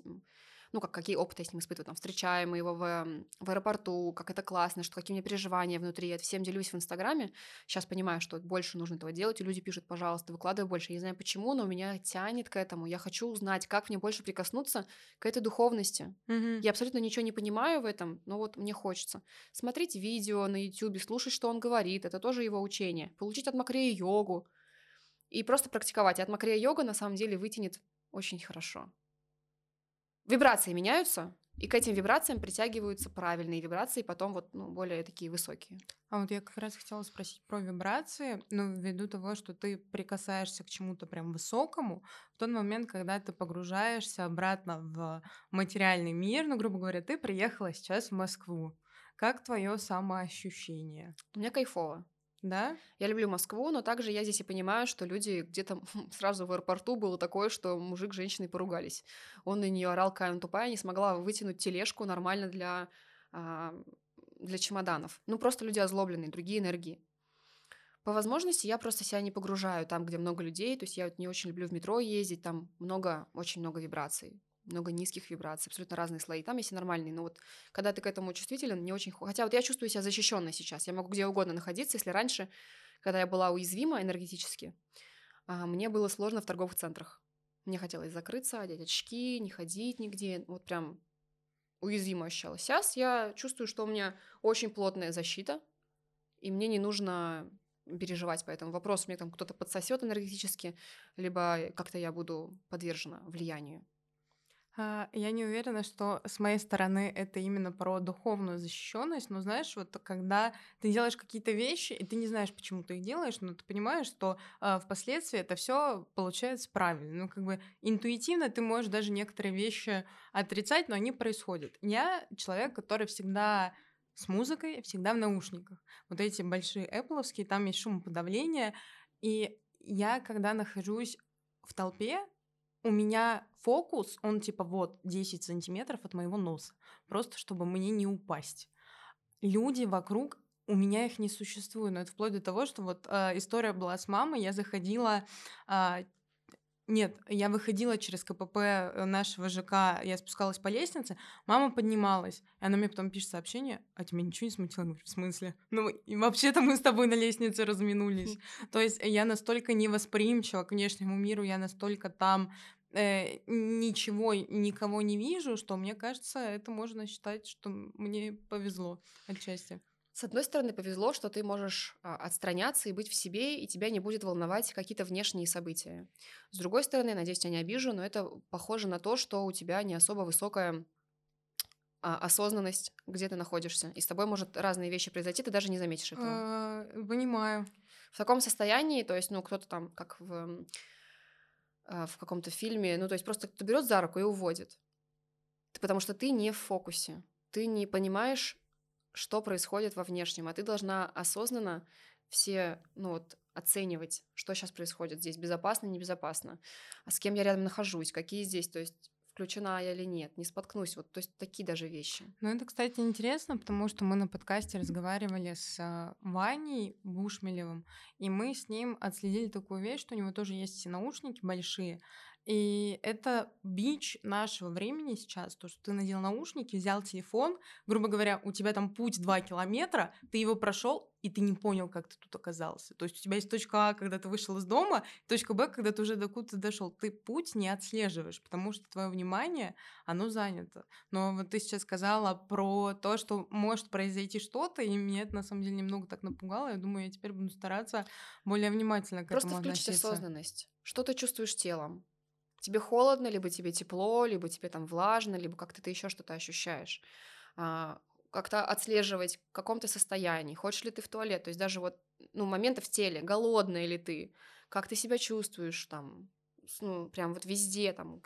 какие опыты я с ним испытываю, там, встречаем его в аэропорту, как это классно, что какие у меня переживания внутри. Я это всем делюсь в Инстаграме. Сейчас понимаю, что больше нужно этого делать, и люди пишут: пожалуйста, выкладывай больше. Я не знаю почему, но меня тянет к этому. Я хочу узнать, как мне больше прикоснуться к этой духовности. Mm-hmm. Я абсолютно ничего не понимаю в этом, но вот мне хочется. Смотреть видео на YouTube, слушать, что он говорит, это тоже его учение. Получить Атма Крия Йогу и просто практиковать. Атма Крия Йога на самом деле вытянет очень хорошо. Вибрации меняются, и к этим вибрациям притягиваются правильные вибрации, потом вот, более такие высокие. А вот я как раз хотела спросить про вибрации, ввиду того, что ты прикасаешься к чему-то прям высокому, в тот момент, когда ты погружаешься обратно в материальный мир, грубо говоря, ты приехала сейчас в Москву. Как твое самоощущение? У меня кайфово. Да? Я люблю Москву, но также я здесь и понимаю, что люди где-то сразу в аэропорту было такое, что мужик с женщиной поругались. Он на нее орал, какая она тупая, не смогла вытянуть тележку нормально для чемоданов. Просто люди озлобленные, другие энергии. По возможности я просто себя не погружаю там, где много людей, то есть я не очень люблю в метро ездить, там очень много вибраций. Много низких вибраций, абсолютно разные слои. Там есть и нормальные, но вот когда ты к этому чувствителен, не очень... Хотя вот я чувствую себя защищенной сейчас. Я могу где угодно находиться, если раньше, когда я была уязвима энергетически, мне было сложно в торговых центрах. Мне хотелось закрыться, одеть очки, не ходить нигде. Вот прям уязвимо ощущалась. Сейчас я чувствую, что у меня очень плотная защита, и мне не нужно переживать по этому вопросу. Мне там кто-то подсосет энергетически, либо как-то я буду подвержена влиянию. Я не уверена, что с моей стороны это именно про духовную защищенность, но знаешь, вот когда ты делаешь какие-то вещи, и ты не знаешь, почему ты их делаешь, но ты понимаешь, что впоследствии это все получается правильно. Интуитивно ты можешь даже некоторые вещи отрицать, но они происходят. Я человек, который всегда с музыкой, всегда в наушниках. Вот эти большие Apple-овские, там есть шумоподавление, и я, когда нахожусь в толпе, у меня фокус, он 10 сантиметров от моего носа, просто чтобы мне не упасть. Люди вокруг, у меня их не существует, но это вплоть до того, что история была с мамой, я выходила через КПП нашего ЖК, я спускалась по лестнице, мама поднималась, и она мне потом пишет сообщение: а тебя ничего не смутило? Я говорю: в смысле? И вообще-то мы с тобой на лестнице разминулись. То есть я настолько невосприимчива к внешнему миру, я настолько там ничего, никого не вижу, что мне кажется, это можно считать, что мне повезло отчасти. С одной стороны, повезло, что ты можешь отстраняться и быть в себе, и тебя не будет волновать какие-то внешние события. С другой стороны, надеюсь, тебя не обижу, но это похоже на то, что у тебя не особо высокая осознанность, где ты находишься. И с тобой может разные вещи произойти, ты даже не заметишь этого. Понимаю. В таком состоянии, то есть, кто-то там, как в каком-то фильме, то есть просто кто-то берет за руку и уводит. Потому что ты не в фокусе, ты не понимаешь, что происходит во внешнем, а ты должна осознанно все, оценивать, что сейчас происходит здесь, безопасно, небезопасно, а с кем я рядом нахожусь, какие здесь, то есть включена я или нет, не споткнусь, то есть такие даже вещи. Это, кстати, интересно, потому что мы на подкасте разговаривали с Ваней Бушмелевым, и мы с ним отследили такую вещь, что у него тоже есть наушники большие, и это бич нашего времени сейчас, то, что ты надел наушники, взял телефон, грубо говоря, у тебя там путь 2 километра, ты его прошел, и ты не понял, как ты тут оказался. То есть у тебя есть точка А, когда ты вышел из дома, точка Б, когда ты уже до куда-то дошел. Ты путь не отслеживаешь, потому что твое внимание, оно занято. Но вот ты сейчас сказала про то, что может произойти что-то, и меня это на самом деле немного так напугало. Я думаю, я теперь буду стараться более внимательно к этому относиться. Просто включить осознанность. Что ты чувствуешь телом? Тебе холодно, либо тебе тепло, либо тебе там влажно, либо как-то ты еще что-то ощущаешь. Как-то отслеживать, в каком ты состоянии, хочешь ли ты в туалет, то есть даже моменты в теле, голодная ли ты, как ты себя чувствуешь там, прям везде, там,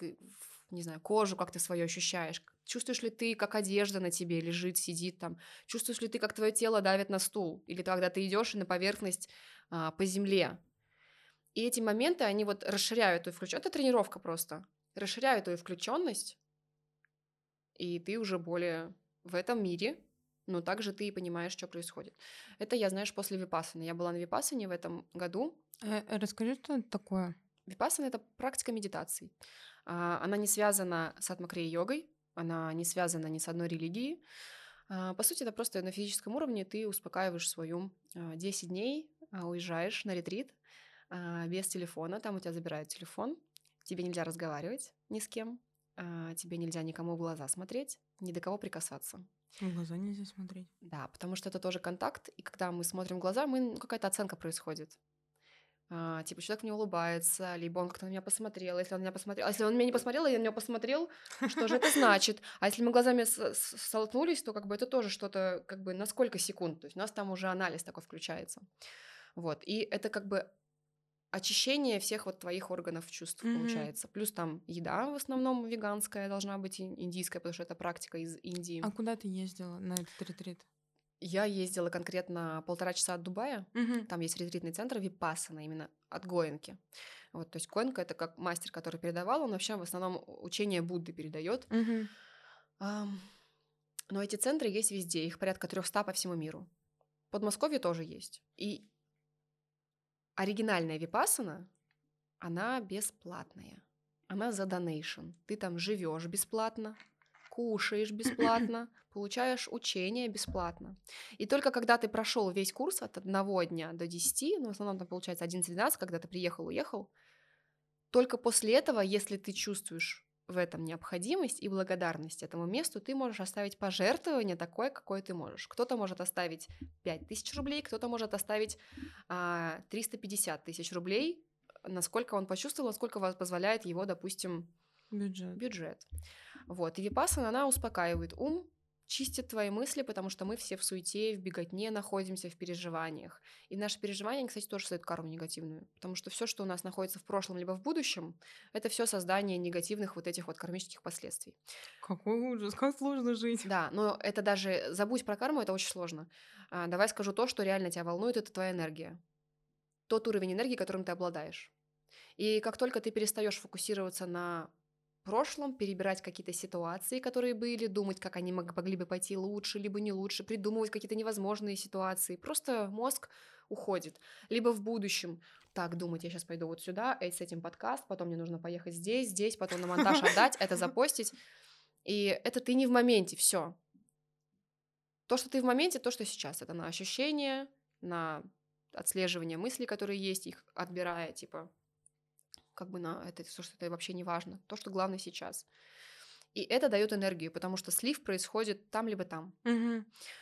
не знаю, кожу, как ты свою ощущаешь, чувствуешь ли ты, как одежда на тебе лежит, сидит там, чувствуешь ли ты, как твое тело давит на стул, или когда ты идешь на поверхность по земле. И эти моменты, они вот расширяют твою включенность. Это тренировка просто. Расширяют твою включенность, и ты уже более в этом мире, но также ты и понимаешь, что происходит. Это я, знаешь, после випассаны. Я была на випассане в этом году. Расскажи, что это такое? Випассана — это практика медитации. Она не связана с Атма Крия Йогой, она не связана ни с одной религией. По сути, это просто на физическом уровне ты успокаиваешь свою 10 дней, уезжаешь на ретрит без телефона, там у тебя забирают телефон, тебе нельзя разговаривать ни с кем, тебе нельзя никому в глаза смотреть, ни до кого прикасаться. В глаза нельзя смотреть. Да, потому что это тоже контакт, и когда мы смотрим в глаза, какая-то оценка происходит. Типа, человек мне улыбается, либо он как-то на меня посмотрел, если он на меня посмотрел. А если он меня не посмотрел, а я на него посмотрел, что же это значит? А если мы глазами столкнулись, то как бы это тоже что-то, как бы на сколько секунд? То есть у нас там уже анализ такой включается. Вот, и это как бы очищение всех вот твоих органов чувств получается. Плюс там еда в основном веганская должна быть, индийская, потому что это практика из Индии. А куда ты ездила на этот ретрит? Я ездила конкретно 1,5 часа от Дубая. Там есть ретритный центр випассана, именно от Гоинки. Вот, то есть Гоинка — это как мастер, который передавал, он вообще в основном учение Будды передает. Но эти центры есть везде, их порядка 300 по всему миру. В Подмосковье тоже есть. И оригинальная випассана, она бесплатная. Она за донейшн. Ты там живешь бесплатно, кушаешь бесплатно, получаешь учение бесплатно. И только когда ты прошел весь курс от 1 дня до 10, ну, в основном там получается 11-12, когда ты приехал, уехал, только после этого, если ты чувствуешь в этом необходимость и благодарность этому месту, ты можешь оставить пожертвование такое, какое ты можешь. Кто-то может оставить 5000 рублей, кто-то может оставить 350 тысяч рублей, насколько он почувствовал, насколько позволяет его, допустим, бюджет. Вот. И випассана, она успокаивает ум, чистит твои мысли, потому что мы все в суете, в беготне находимся, в переживаниях. И наши переживания, кстати, тоже создают карму негативную, потому что все, что у нас находится в прошлом либо в будущем, это все создание негативных вот этих вот кармических последствий. Какой ужас, как сложно жить. Да, но это даже, забудь про карму, это очень сложно. Давай скажу то, что реально тебя волнует, это твоя энергия. Тот уровень энергии, которым ты обладаешь. И как только ты перестаешь фокусироваться на прошлом, перебирать какие-то ситуации, которые были, думать, как они могли бы пойти лучше, либо не лучше, придумывать какие-то невозможные ситуации. Просто мозг уходит. Либо в будущем так думать, я сейчас пойду вот сюда, с этим подкаст, потом мне нужно поехать здесь, потом на монтаж отдать, это запостить. И это ты не в моменте, все. То, что ты в моменте, то, что сейчас. Это на ощущения, на отслеживание мыслей, которые есть, их отбирая, типа, как бы на это, все, что это вообще не важно, то, что главное сейчас. И это дает энергию, потому что слив происходит там либо там.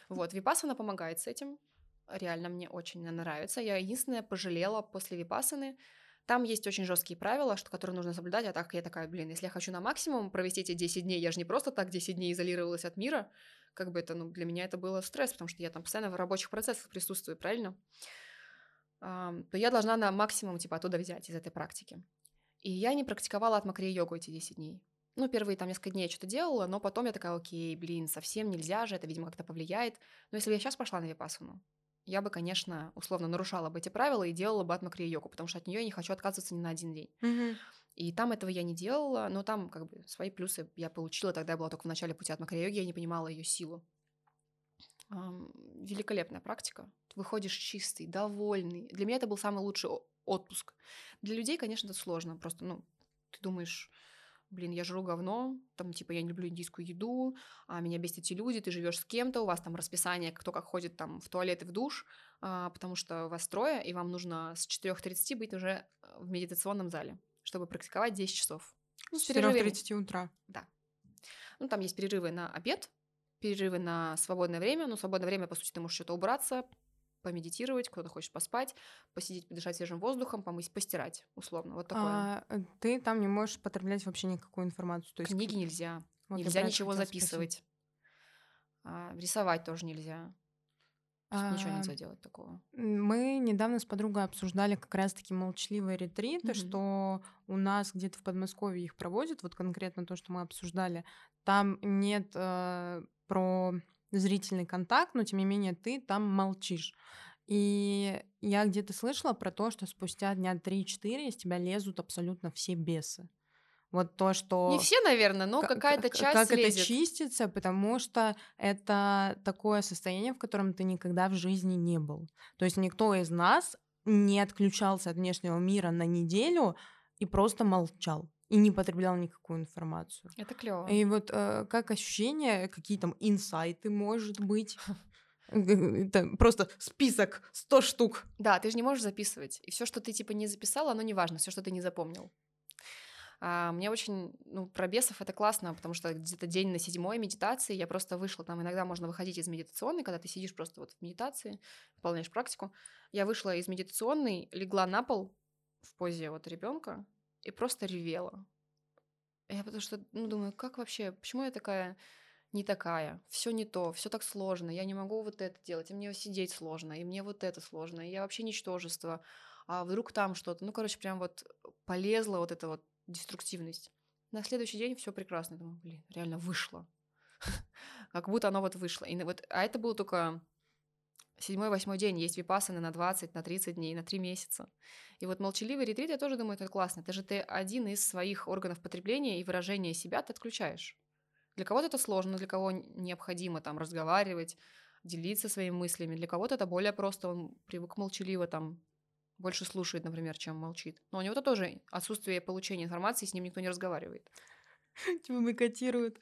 Вот, випассана помогает с этим, реально мне очень нравится. Я единственное пожалела после випассаны. Там есть очень жесткие правила, которые нужно соблюдать, а так я такая, блин, если я хочу на максимум провести эти 10 дней, я же не просто так 10 дней изолировалась от мира, как бы это, ну, для меня это было стресс, потому что я там постоянно в рабочих процессах присутствую, правильно? То я должна на максимум, типа, оттуда взять из этой практики. И я не практиковала Атма Крия Йогу эти 10 дней. Ну, первые там несколько дней я что-то делала, но потом я такая, окей, блин, совсем нельзя же, это, видимо, как-то повлияет. Но если бы я сейчас пошла на випассану, я бы, конечно, условно нарушала бы эти правила и делала бы Атма Крия Йогу, потому что от нее я не хочу отказываться ни на один день. И там этого я не делала, но там как бы свои плюсы я получила. Тогда я была только в начале пути Атма Крия Йоги, я не понимала ее силу. Великолепная практика. Ты выходишь чистый, довольный. Для меня это был самый лучший отпуск. Для людей, конечно, это сложно. Просто, ну, ты думаешь, блин, я жру говно, там, типа, я не люблю индийскую еду, а меня бесят эти люди, ты живешь с кем-то, у вас там расписание, кто как ходит там в туалет и в душ, потому что вас трое, и вам нужно с 4:30 быть уже в медитационном зале, чтобы практиковать 10 часов. Ну, с 4:30 утра. Да. Ну, там есть перерывы на обед, перерывы на свободное время. Ну, свободное время, по сути, ты можешь что-то убраться, помедитировать, кто-то хочет поспать, посидеть, подышать свежим воздухом, помыть, постирать, условно. Вот такое. Ты там не можешь потреблять вообще никакую информацию? То есть книги нельзя. Вот нельзя ничего записывать. Рисовать тоже нельзя. Ничего нельзя делать такого. Мы недавно с подругой обсуждали как раз-таки молчаливые ретриты, что у нас где-то в Подмосковье их проводят, вот конкретно то, что мы обсуждали. Там нет про зрительный контакт, но тем не менее ты там молчишь. И я где-то слышала про то, что спустя дня 3-4 из тебя лезут абсолютно все бесы. Вот то, что... Не все, наверное, но какая-то часть как лезет. Это чистится, потому что это такое состояние, в котором ты никогда в жизни не был. То есть никто из нас не отключался от внешнего мира на неделю и просто молчал, и не потреблял никакую информацию. Это клево. И вот как ощущения, какие там инсайты, может быть... Это просто список, 100 штук. Да, ты же не можешь записывать. И все, что ты типа не записал, оно не важно, все, что ты не запомнил. Мне очень, про бесов это классно, потому что где-то день на 7-й медитации я просто вышла, там иногда можно выходить из медитационной, когда ты сидишь просто вот в медитации, выполняешь практику. Я вышла из медитационной, легла на пол в позе вот ребенка и просто ревела. Я потому что, думаю, как вообще, почему я такая не такая, все не то, все так сложно, я не могу вот это делать, и мне сидеть сложно, и мне вот это сложно, и я вообще ничтожество, а вдруг там что-то, прям вот полезла вот эта вот деструктивность. На следующий день все прекрасно. Думаю, реально вышло. Как будто оно вот вышло. И вот, а это был только 7-8 день. Есть випассаны на 20, на 30 дней, на 3 месяца. И вот молчаливый ретрит, я тоже думаю, это классно. Это же ты один из своих органов потребления и выражения себя ты отключаешь. Для кого-то это сложно, для кого необходимо там разговаривать, делиться своими мыслями. Для кого-то это более просто. Он привык молчаливо там больше слушает, например, чем молчит. Но у него-то тоже отсутствие получения информации, с ним никто не разговаривает. Типа бойкотируют.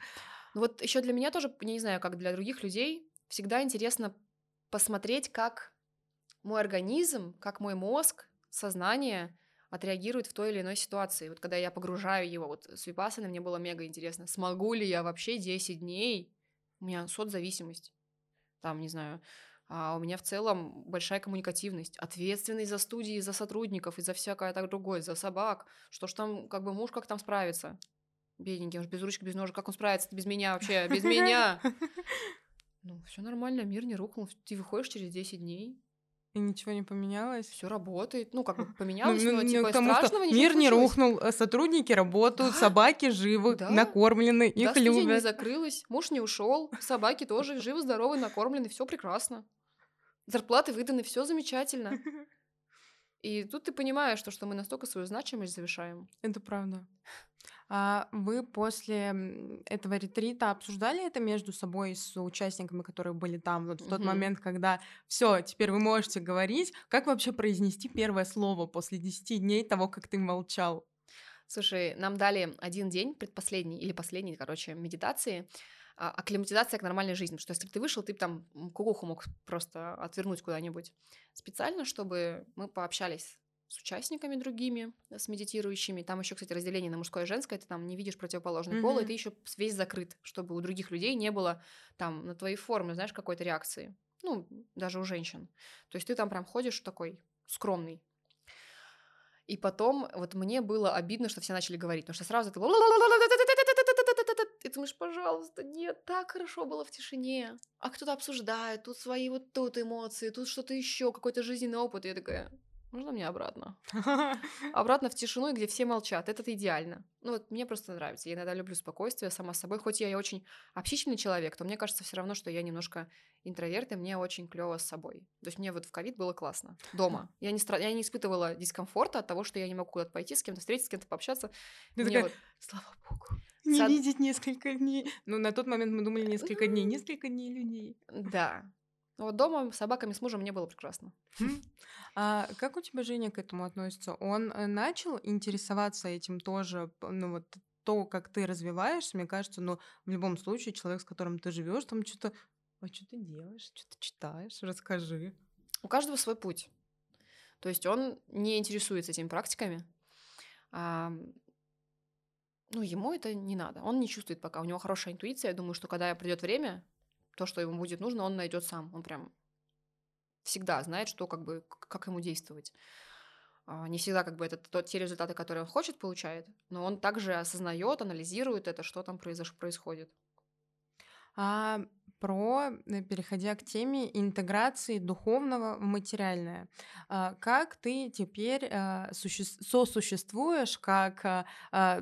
Вот еще для меня тоже, не знаю, как для других людей, всегда интересно посмотреть, как мой организм, как мой мозг, сознание отреагирует в той или иной ситуации. Вот когда я погружаю его, вот с випассаной мне было мега интересно, смогу ли я вообще 10 дней, у меня соцзависимость, там, не знаю... А у меня в целом большая коммуникативность, ответственность за студии, за сотрудников и за всякое так другое, за собак. Что ж там, как бы муж как там справится? Бедненький, он же без ручки, без ножек. Как он справится без меня вообще? Без меня! Все нормально, мир не рухнул. Ты выходишь через 10 дней. И ничего не поменялось? Все работает. Поменялось, но типа страшного ничего не случилось. Мир не рухнул, сотрудники работают, собаки живы, накормлены, их любят. Да, студия не закрылась, муж не ушел, собаки тоже живы-здоровы, накормлены, все прекрасно. Зарплаты выданы, все замечательно. И тут ты понимаешь, что мы настолько свою значимость завышаем. Это правда. А вы после этого ретрита обсуждали это между собой с участниками, которые были там вот в тот момент, когда все, теперь вы можете говорить? Как вообще произнести первое слово после 10 дней того, как ты молчал? Слушай, нам дали один день, предпоследний или последний, медитации, акклиматизация к нормальной жизни, потому что если бы ты вышел, ты бы там кукуху мог просто отвернуть куда-нибудь. Специально, чтобы мы пообщались с участниками другими, с медитирующими. Там еще, кстати, разделение на мужское и женское. Ты там не видишь противоположный пол, и ты еще весь закрыт, чтобы у других людей не было там на твои формы, знаешь, какой-то реакции. Даже у женщин. То есть ты там прям ходишь такой скромный. И потом вот мне было обидно, что все начали говорить, потому что сразу это... И ты думаешь, пожалуйста, нет, так хорошо было в тишине. А кто-то обсуждает, тут свои вот тут эмоции, тут что-то еще, какой-то жизненный опыт. И я такая, можно мне обратно? Обратно в тишину, где все молчат. Это идеально. Мне просто нравится. Я иногда люблю спокойствие сама с собой. Хоть я и очень общительный человек, то мне кажется все равно, что я немножко интроверт, и мне очень клево с собой. То есть мне вот в ковид было классно. Дома. Я не испытывала дискомфорта от того, что я не могу куда-то пойти, с кем-то встретиться, с кем-то пообщаться. Слава богу. Не видеть несколько дней. На тот момент мы думали несколько дней. Несколько дней людей. Да. Вот дома с собаками, с мужем мне было прекрасно. А как у тебя Женя к этому относится? Он начал интересоваться этим тоже, то, как ты развиваешься, мне кажется, в любом случае человек, с которым ты живешь, там что-то, что ты делаешь, что ты читаешь, расскажи. У каждого свой путь. То есть он не интересуется этими практиками. Ему это не надо. Он не чувствует пока. У него хорошая интуиция. Я думаю, что когда придет время, то, что ему будет нужно, он найдет сам. Он прям всегда знает, что как ему действовать. Не всегда те результаты, которые он хочет, получает, но он также осознает, анализирует это, что там происходит. А про, переходя к теме интеграции духовного в материальное. Как ты теперь сосуществуешь как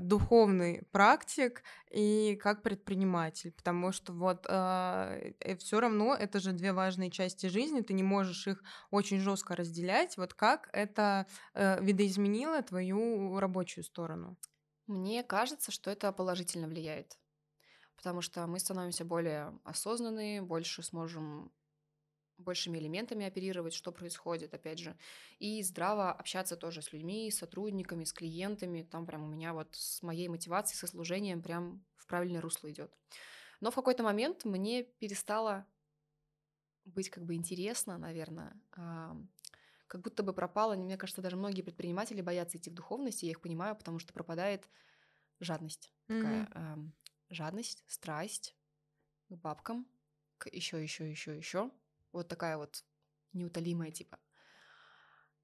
духовный практик и как предприниматель? Потому что вот все равно это же две важные части жизни, ты не можешь их очень жестко разделять. Вот как это видоизменило твою рабочую сторону? Мне кажется, что это положительно влияет, потому что мы становимся более осознанные, больше сможем большими элементами оперировать, что происходит, опять же, и здраво общаться тоже с людьми, с сотрудниками, с клиентами. Там прям у меня вот с моей мотивацией, со служением прям в правильное русло идет. Но в какой-то момент мне перестало быть как бы интересно, наверное, как будто бы пропало. Мне кажется, даже многие предприниматели боятся идти в духовность, и я их понимаю, потому что пропадает жадность. Такая, жадность, страсть к бабкам, к еще. Вот такая вот неутолимая типа.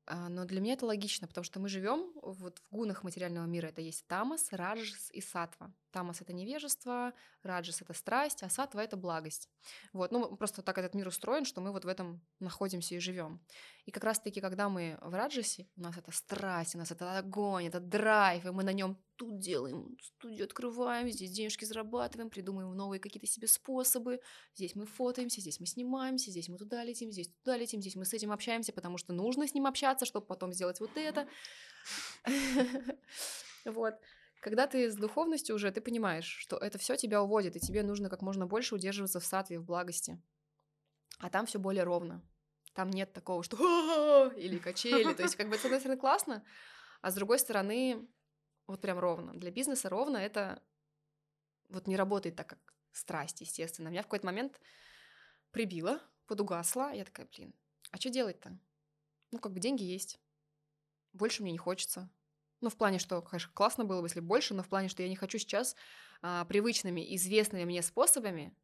Но для меня это логично, потому что мы живем вот в гунах материального мира. Это есть тамас, раджас и сатва. Тамас — это невежество, раджас — это страсть, а сатва — это благость. Вот. Ну, просто так этот мир устроен, что мы вот в этом находимся и живем. И как раз-таки, когда мы в раджасе, у нас это страсть, у нас это огонь, это драйв, и мы на нем тут делаем, студию открываем, здесь денежки зарабатываем, придумываем новые какие-то себе способы. Здесь мы фотаемся, здесь мы снимаемся, здесь мы туда летим, здесь туда летим, здесь мы с этим общаемся, потому что нужно с ним общаться, чтобы потом сделать вот это. Вот. Когда ты с духовностью уже, ты понимаешь, что это все тебя уводит, и тебе нужно как можно больше удерживаться в сатве, в благости. А там все более ровно. Там нет такого, что или качели. То есть, как бы, с одной стороны, классно, а с другой стороны, вот прям ровно. Для бизнеса ровно это вот не работает так, как страсть, естественно. Меня в какой-то момент прибило, подугасла. Я такая, блин, а что делать-то? Ну, как бы деньги есть. Больше мне не хочется. Ну, в плане, что, конечно, классно было бы, если больше, но в плане, что я не хочу сейчас привычными, известными мне способами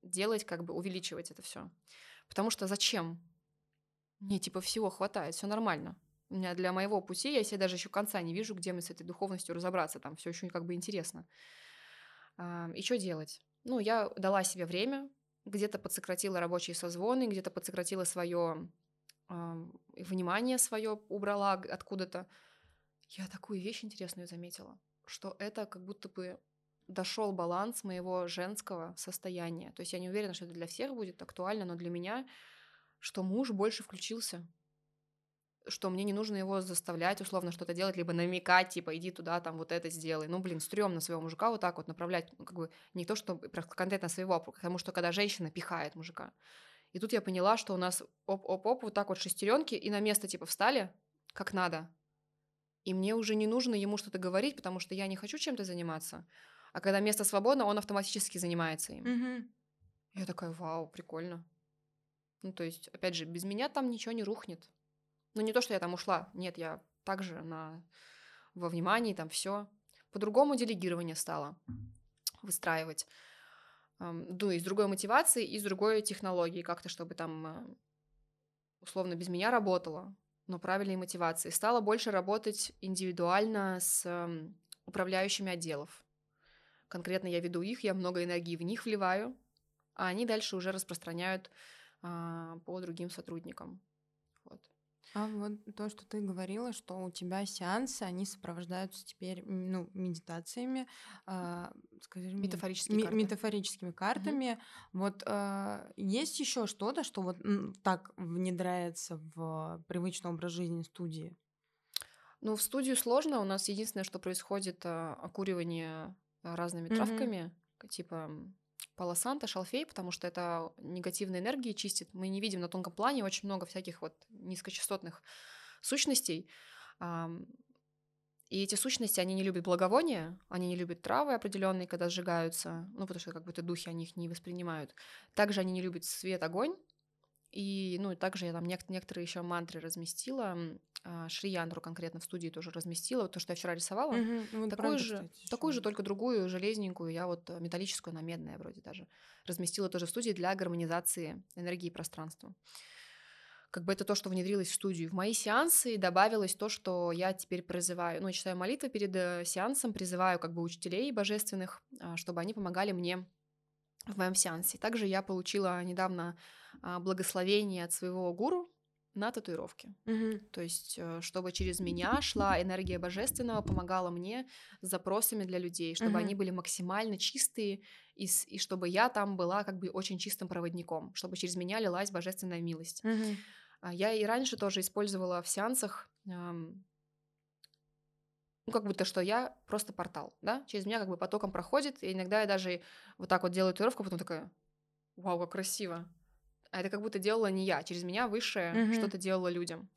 делать, как бы увеличивать это все. Потому что зачем? Мне типа всего хватает, все нормально. У меня для моего пути, я себе даже еще конца не вижу, где мне с этой духовностью разобраться, там все еще как бы интересно. И что делать? Ну, я дала себе время, где-то подсократила рабочие созвоны, где-то подсократила свое внимание свое, убрала откуда-то. Я такую вещь интересную заметила, что это как будто бы дошел баланс моего женского состояния. То есть я не уверена, что это для всех будет актуально, но для меня, что муж больше включился, что мне не нужно его заставлять условно что-то делать, либо намекать, типа, иди туда, там, вот это сделай. Ну, блин, стрёмно своего мужика вот так вот направлять, ну, как бы, не то, что конкретно своего, потому что когда женщина пихает мужика. И тут я поняла, что у нас оп-оп-оп, вот так вот шестеренки и на место, типа, встали, как надо. И мне уже не нужно ему что-то говорить, потому что я не хочу чем-то заниматься. А когда место свободно, он автоматически занимается им. Mm-hmm. Я такая, вау, прикольно. Ну, то есть, опять же, без меня там ничего не рухнет. Ну, не то, что я там ушла. Нет, я также во внимании, там все. По-другому делегирование стало выстраивать. Ну, и с другой мотивацией, и с другой технологией. Как-то, чтобы там условно без меня работало, но правильной мотивации. Стало больше работать индивидуально с управляющими отделов. Конкретно я веду их, я много энергии в них вливаю, а они дальше уже распространяют по другим сотрудникам. Вот. А вот то, что ты говорила, что у тебя сеансы, они сопровождаются теперь, ну, медитациями, скажем, метафорическими картами. Угу. Вот есть еще что-то, что вот так внедряется в привычный образ жизни студии? Ну, в студию сложно. У нас единственное, что происходит, окуривание разными травками, типа полосанта, шалфей, потому что это негативные энергии чистит. Мы не видим на тонком плане очень много всяких вот низкочастотных сущностей. И эти сущности, они не любят благовония, они не любят травы определенные, когда сжигаются, ну, потому что как будто духи они их не воспринимают. Также они не любят свет, огонь. И, ну, также я там некоторые еще мантры разместила, Шри Янтру конкретно в студии тоже разместила, вот то, что я вчера рисовала, вот такую же, только другую, железненькую, я вот металлическую, она медная вроде даже, разместила тоже в студии для гармонизации энергии и пространства. Как бы это то, что внедрилось в студию. В мои сеансы добавилось то, что я теперь призываю, ну, я читаю молитвы перед сеансом, призываю как бы учителей божественных, чтобы они помогали мне в моем сеансе. Также я получила недавно благословение от своего гуру на татуировке. То есть, чтобы через меня шла энергия божественного, помогала мне с запросами для людей, чтобы они были максимально чистые, и чтобы я там была как бы очень чистым проводником, чтобы через меня лилась божественная милость. Я и раньше тоже использовала в сеансах, ну, как будто что я просто портал, да, через меня как бы потоком проходит, и иногда я даже вот так вот делаю татуировку, потом такая, вау, как красиво. А это как будто делала не я, через меня высшее что-то делало людям.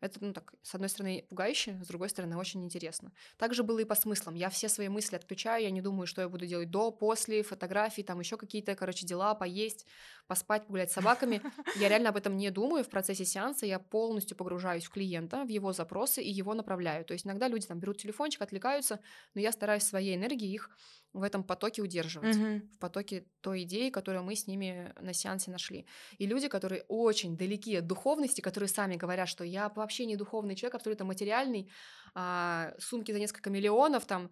Это, ну так, с одной стороны, пугающе, с другой стороны, очень интересно. Также было и по смыслам. Я все свои мысли отключаю, я не думаю, что я буду делать до, после, фотографии, там еще какие-то, короче, дела, поесть, поспать, погулять с собаками. Я реально об этом не думаю в процессе сеанса, я полностью погружаюсь в клиента, в его запросы и его направляю. То есть иногда люди там берут телефончик, отвлекаются, но я стараюсь своей энергией их в этом потоке удерживать, в потоке той идеи, которую мы с ними на сеансе нашли. И люди, которые очень далеки от духовности, которые сами говорят, что я вообще не духовный человек, абсолютно материальный, сумки за несколько миллионов, там,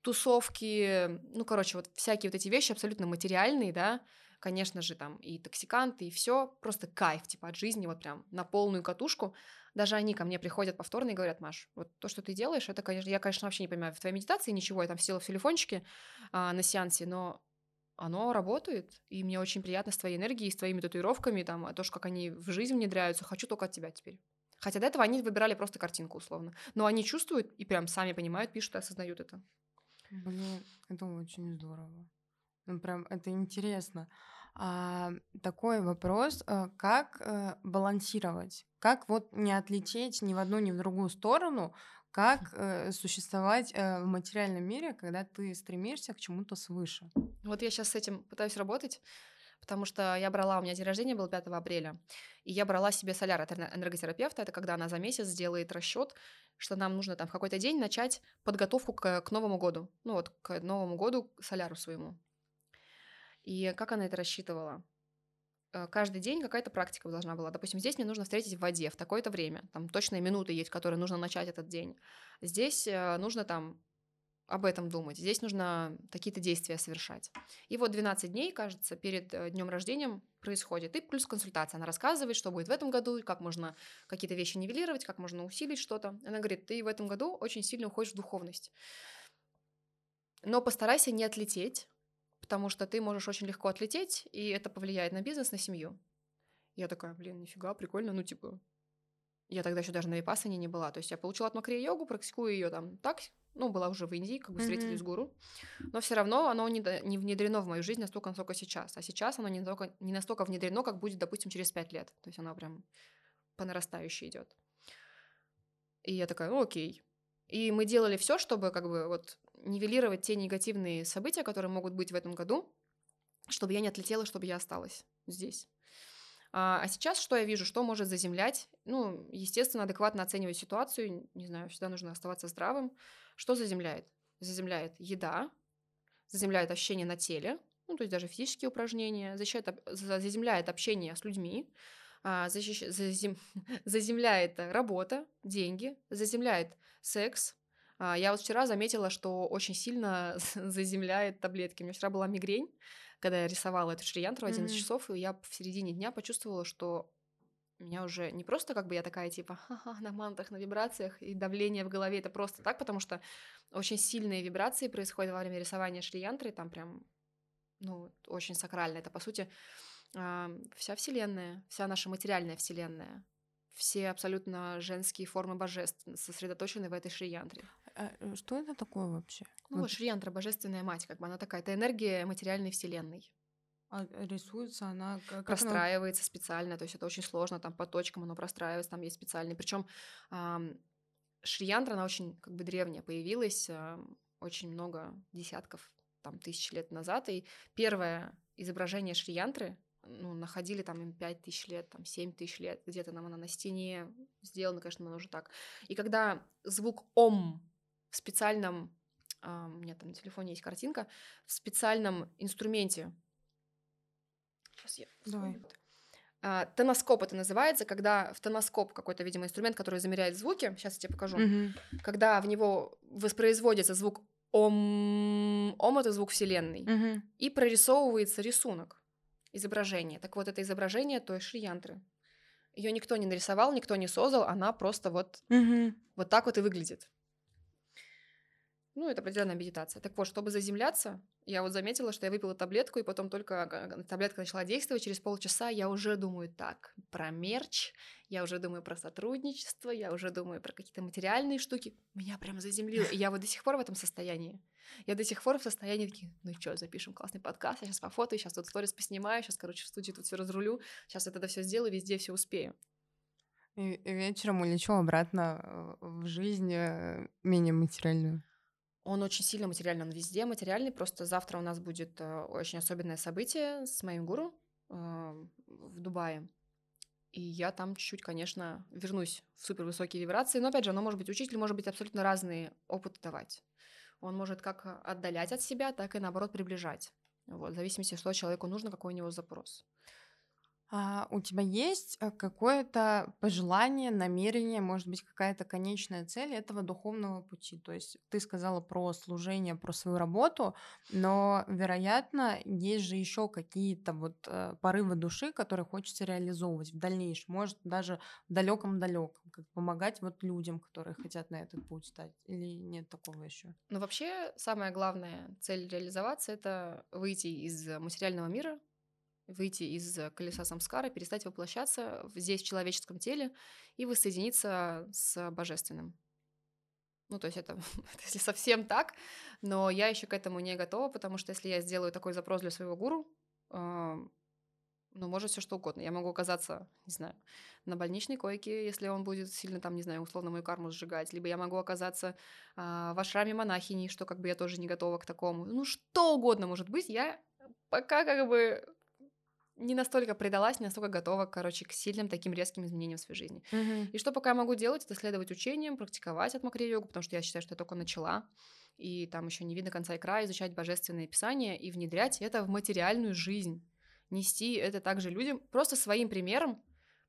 тусовки, ну, короче, вот всякие вот эти вещи абсолютно материальные, да, конечно же, там и токсиканты, и все, просто кайф, типа, от жизни, вот прям на полную катушку. Даже они ко мне приходят повторно и говорят: Маш, вот то, что ты делаешь, это, конечно, я, конечно, вообще не понимаю в твоей медитации ничего, я там села в телефончике на сеансе, но оно работает, и мне очень приятно с твоей энергией, с твоими татуировками, там, то, как они в жизнь внедряются, хочу только от тебя теперь. Хотя до этого они выбирали просто картинку условно, но они чувствуют и прям сами понимают, пишут и осознают это. Блин, это очень здорово. Ну, прям это интересно. Такой вопрос, как балансировать? Как вот не отлететь ни в одну, ни в другую сторону? Как существовать в материальном мире, когда ты стремишься к чему-то свыше? Вот я сейчас с этим пытаюсь работать, потому что я брала, у меня день рождения был 5 апреля, и я брала себе соляр от энерготерапевта, это когда она за месяц делает расчет, что нам нужно там в какой-то день начать подготовку к Новому году, ну вот к Новому году, к соляру своему. И как она это рассчитывала? Каждый день какая-то практика должна была. Допустим, здесь мне нужно встретить в воде в такое-то время. Там точные минуты есть, в которые нужно начать этот день. Здесь нужно там об этом думать. Здесь нужно какие-то действия совершать. И вот 12 дней, кажется, перед днем рождения происходит. И плюс консультация. Она рассказывает, что будет в этом году, как можно какие-то вещи нивелировать, как можно усилить что-то. Она говорит, ты в этом году очень сильно уходишь в духовность. Но постарайся не отлететь, потому что ты можешь очень легко отлететь, и это повлияет на бизнес, на семью. Я такая, блин, нифига, прикольно, ну типа... Я тогда еще даже на випассане не была, то есть я получила Атма Крия Йогу, практикую ее там так, ну, была уже в Индии, как бы встретились с гуру, но все равно оно не внедрено в мою жизнь настолько, насколько сейчас, а сейчас оно не настолько внедрено, как будет, допустим, через 5 лет, то есть оно прям по нарастающей идет. И я такая, ну окей. И мы делали все, чтобы как бы вот нивелировать те негативные события, которые могут быть в этом году, чтобы я не отлетела, чтобы я осталась здесь. А сейчас что я вижу, что может заземлять? Ну, естественно, адекватно оценивать ситуацию, не знаю, всегда нужно оставаться здравым. Что заземляет? Заземляет еда, заземляет ощущения на теле, ну, то есть даже физические упражнения, заземляет общение с людьми, заземляет работа, деньги, заземляет секс. Я вот вчера заметила, что очень сильно заземляет таблетки. У меня вчера была мигрень, когда я рисовала эту Шри Янтру в 11 часов, и я в середине дня почувствовала, что меня уже не просто как бы я такая типа на мантах, на вибрациях, и давление в голове, это просто так, потому что очень сильные вибрации происходят во время рисования Шри Янтры, там прям, ну, очень сакрально. Это, по сути, вся вселенная, вся наша материальная вселенная. Все абсолютно женские формы божеств сосредоточены в этой Шри Янтре. Что это такое вообще? Ну вот Шри Янтра, божественная мать, как бы она такая. Это энергия материальной вселенной. А рисуется она как? Простраивается специально, то есть это очень сложно, там по точкам оно простраивается, там есть специальные. Причем Шри Янтра, она очень как бы древняя, появилась очень много десятков, там, тысяч лет назад. И первое изображение Шри Янтры, ну, находили там им 5000 лет, там 7000 лет, где-то нам она на стене сделана, конечно, она уже так. И когда звук «ом» в специальном... у меня там на телефоне есть картинка, в специальном инструменте... Сейчас я... Давай. Тоноскоп это называется, когда в тоноскоп какой-то, видимо, инструмент, который замеряет звуки, сейчас я тебе покажу, когда в него воспроизводится звук Ом. Ом — это звук вселенной. Угу. И прорисовывается рисунок, изображение. Так вот, это изображение той Шри Янтры. Ее никто не нарисовал, никто не создал, она просто вот, угу, вот так вот и выглядит. Ну, это определенная медитация. Так вот, чтобы заземляться, я вот заметила, что я выпила таблетку, и потом только таблетка начала действовать, через полчаса я уже думаю так, про мерч, я уже думаю про сотрудничество, я уже думаю про какие-то материальные штуки. Меня прям заземлило. И я вот до сих пор в этом состоянии. Я до сих пор в состоянии такие, ну что, запишем классный подкаст, я сейчас пофотаю, сейчас тут сторис поснимаю, сейчас, короче, в студии тут все разрулю, сейчас я тогда все сделаю, везде все успею. И вечером улечу обратно в жизнь менее материальную. Он очень сильно материальный, он везде материальный. Просто завтра у нас будет очень особенное событие с моим гуру в Дубае. И я там чуть-чуть, конечно, вернусь в супервысокие вибрации. Но, опять же, оно может быть, учитель может быть абсолютно разные опыты давать. Он может как отдалять от себя, так и, наоборот, приближать. Вот, в зависимости, что человеку нужно, какой у него запрос. А у тебя есть какое-то пожелание, намерение, может быть, какая-то конечная цель этого духовного пути? То есть ты сказала про служение, про свою работу, но, вероятно, есть же еще какие-то вот порывы души, которые хочется реализовывать в дальнейшем, может, даже в далеком-далеком, как помогать вот людям, которые хотят на этот путь стать, или нет такого еще? Ну, вообще, самая главная цель реализоваться — это выйти из материального мира, выйти из колеса самскара, перестать воплощаться здесь в человеческом теле и воссоединиться с божественным. Ну, то есть это если совсем так, но я еще к этому не готова, потому что если я сделаю такой запрос для своего гуру, ну, может все что угодно. Я могу оказаться, не знаю, на больничной койке, если он будет сильно там, не знаю, условно мою карму сжигать, либо я могу оказаться в ашраме монахини, что как бы я тоже не готова к такому. Ну, что угодно может быть, я пока как бы не настолько предалась, не настолько готова, короче, к сильным таким резким изменениям в своей жизни. Mm-hmm. И что пока я могу делать, это следовать учениям, практиковать Атма Крия Йогу, потому что я считаю, что я только начала, и там еще не видно конца и края, изучать божественные писания и внедрять это в материальную жизнь, нести это также людям, просто своим примером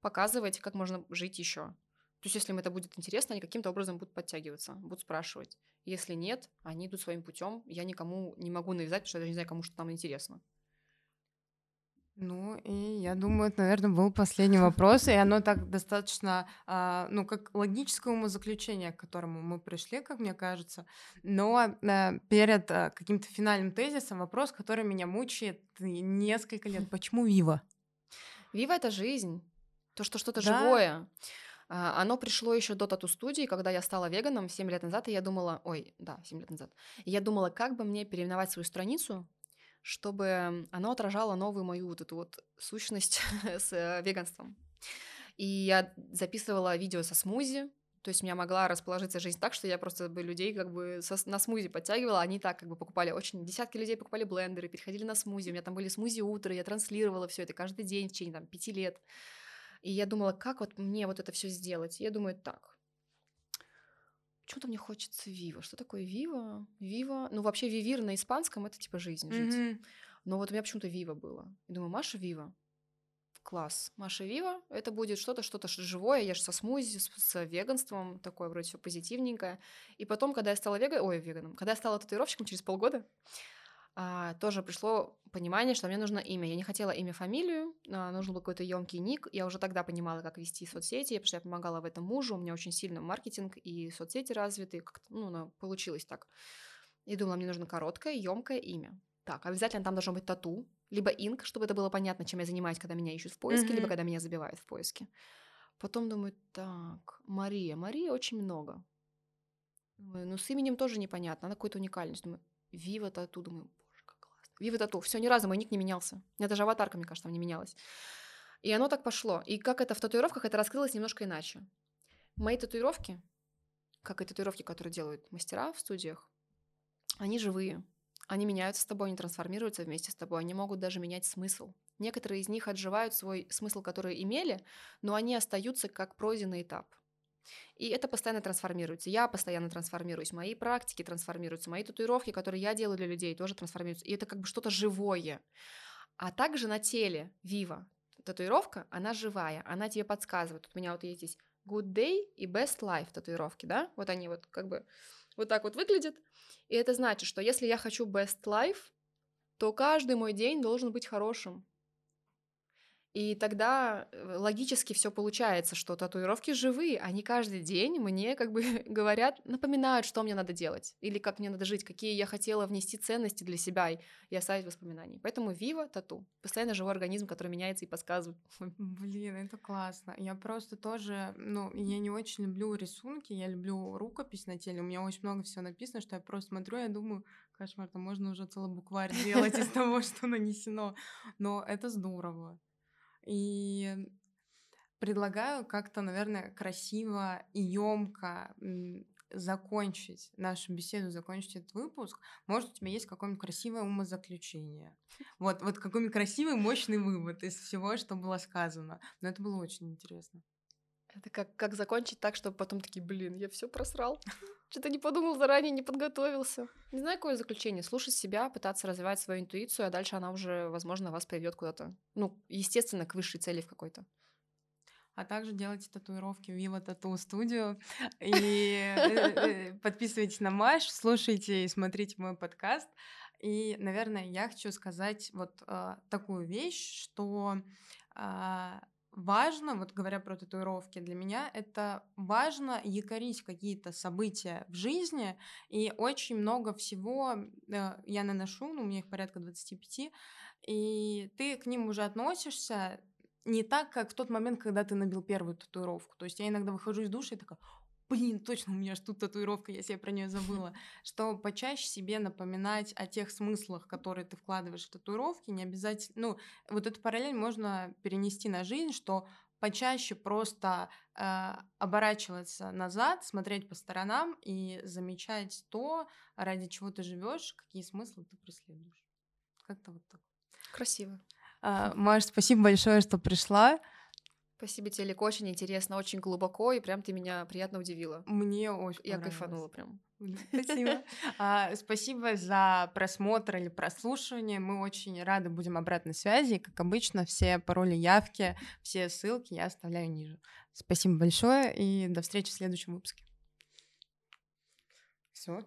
показывать, как можно жить еще. То есть, если им это будет интересно, они каким-то образом будут подтягиваться, будут спрашивать. Если нет, они идут своим путем. Я никому не могу навязать, потому что я даже не знаю, кому что там интересно. Ну, и я думаю, это, наверное, был последний вопрос, и оно так достаточно, ну, как логическое умозаключение, к которому мы пришли, как мне кажется, но перед каким-то финальным тезисом вопрос, который меня мучает несколько лет. Почему Viva? Viva — это жизнь, то, что что-то живое. Оно пришло еще до тату-студии, когда я стала веганом 7 лет назад, и я думала, я думала, как бы мне переименовать свою страницу, чтобы оно отражало новую мою вот эту вот сущность с веганством. И я записывала видео со смузи, то есть у меня могла расположиться жизнь так, что я просто бы людей как бы на смузи подтягивала, они так как бы покупали, очень десятки людей покупали блендеры, переходили на смузи, у меня там были смузи утро, я транслировала все это каждый день в течение там 5 лет. И я думала, как вот мне вот это все сделать? И я думаю, так, почему-то мне хочется Viva. Что такое Viva? Viva. Ну, вообще, вивир на испанском — это типа жизнь, жить. Mm-hmm. Но вот у меня почему-то Viva было. Я думаю, Маша Viva. Класс. Маша Viva — это будет что-то живое. Я же со смузи, с веганством, такое вроде все позитивненькое. И потом, когда я стала веганом, когда я стала татуировщиком через полгода, тоже пришло понимание, что мне нужно имя. Я не хотела имя, фамилию, нужен был какой-то ёмкий ник. Я уже тогда понимала, как вести соцсети, потому что я помогала в этом мужу. У меня очень сильно маркетинг и соцсети развиты. Как-то, получилось так. И думала, мне нужно короткое, ёмкое имя. Так, обязательно там должно быть тату, либо инк, чтобы это было понятно, чем я занимаюсь, когда меня ищут в поиске, mm-hmm. либо когда меня забивают в поиске. Потом думаю, так, Мария очень много. Думаю, с именем тоже непонятно, она какой-то уникальность. Думаю, Viva Tattoo, думаю, Viva Tattoo. Все, ни разу мой ник не менялся. У меня даже аватарка, мне кажется, там не менялась. И оно так пошло. И как это в татуировках, это раскрылось немножко иначе. Мои татуировки, как и татуировки, которые делают мастера в студиях, они живые. Они меняются с тобой, они трансформируются вместе с тобой. Они могут даже менять смысл. Некоторые из них отживают свой смысл, который имели, но они остаются как пройденный этап. И это постоянно трансформируется. Я постоянно трансформируюсь, мои практики трансформируются, мои татуировки, которые я делаю для людей, тоже трансформируются. И это как бы что-то живое. А также на теле Viva татуировка, она живая, она тебе подсказывает. У меня вот есть здесь Good Day и Best Life татуировки, да? Вот они вот как бы вот так вот выглядит. И это значит, что если я хочу best life, то каждый мой день должен быть хорошим. И тогда логически все получается, что татуировки живые, они каждый день мне как бы говорят, напоминают, что мне надо делать, или как мне надо жить, какие я хотела внести ценности для себя и оставить воспоминаний. Поэтому Viva Tattoo. Постоянно живой организм, который меняется и подсказывает. Блин, это классно. Я просто тоже, я не очень люблю рисунки, я люблю рукопись на теле. У меня очень много всего написано, что я просто смотрю, я думаю, кошмар, там можно уже целый букварь делать из того, что нанесено. Но это здорово. И предлагаю как-то, наверное, красиво и ёмко закончить нашу беседу, закончить этот выпуск. Может, у тебя есть какое-нибудь красивое умозаключение? Вот какой-нибудь красивый, мощный вывод из всего, что было сказано. Но это было очень интересно. Это как закончить так, чтобы потом такие, я все просрал. Что-то не подумал заранее, не подготовился. Не знаю, какое заключение. Слушать себя, пытаться развивать свою интуицию, а дальше она уже, возможно, вас приведет куда-то, естественно, к высшей цели в какой-то. А также делайте татуировки в Viva Tattoo Studio. И подписывайтесь на Маш, слушайте и смотрите мой подкаст. И, наверное, я хочу сказать вот такую вещь, что... важно, вот говоря про татуировки, для меня это важно якорить какие-то события в жизни, и очень много всего я наношу, у меня их порядка 25, и ты к ним уже относишься не так, как в тот момент, когда ты набил первую татуировку. То есть я иногда выхожу из душа и такая... точно, у меня же тут татуировка, я себе про нее забыла. Что почаще себе напоминать о тех смыслах, которые ты вкладываешь в татуировки, не обязательно... вот эту параллель можно перенести на жизнь, что почаще просто оборачиваться назад, смотреть по сторонам и замечать то, ради чего ты живешь, какие смыслы ты преследуешь. Как-то вот так. Красиво. Маш, спасибо большое, что пришла. Спасибо тебе, Лик, очень интересно, очень глубоко, и прям ты меня приятно удивила. Мне очень понравилось. Я кайфанула прям. Спасибо. Спасибо за просмотр или прослушивание. Мы очень рады будем обратной связи. Как обычно, все пароли, явки, все ссылки я оставляю ниже. Спасибо большое, и до встречи в следующем выпуске. Все.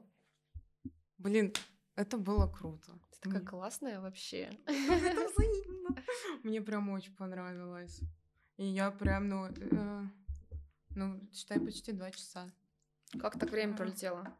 Это было круто. Ты такая классная вообще. Это взаимно. Мне прям очень понравилось. И я прям, считай, почти 2 часа. Как так время пролетело?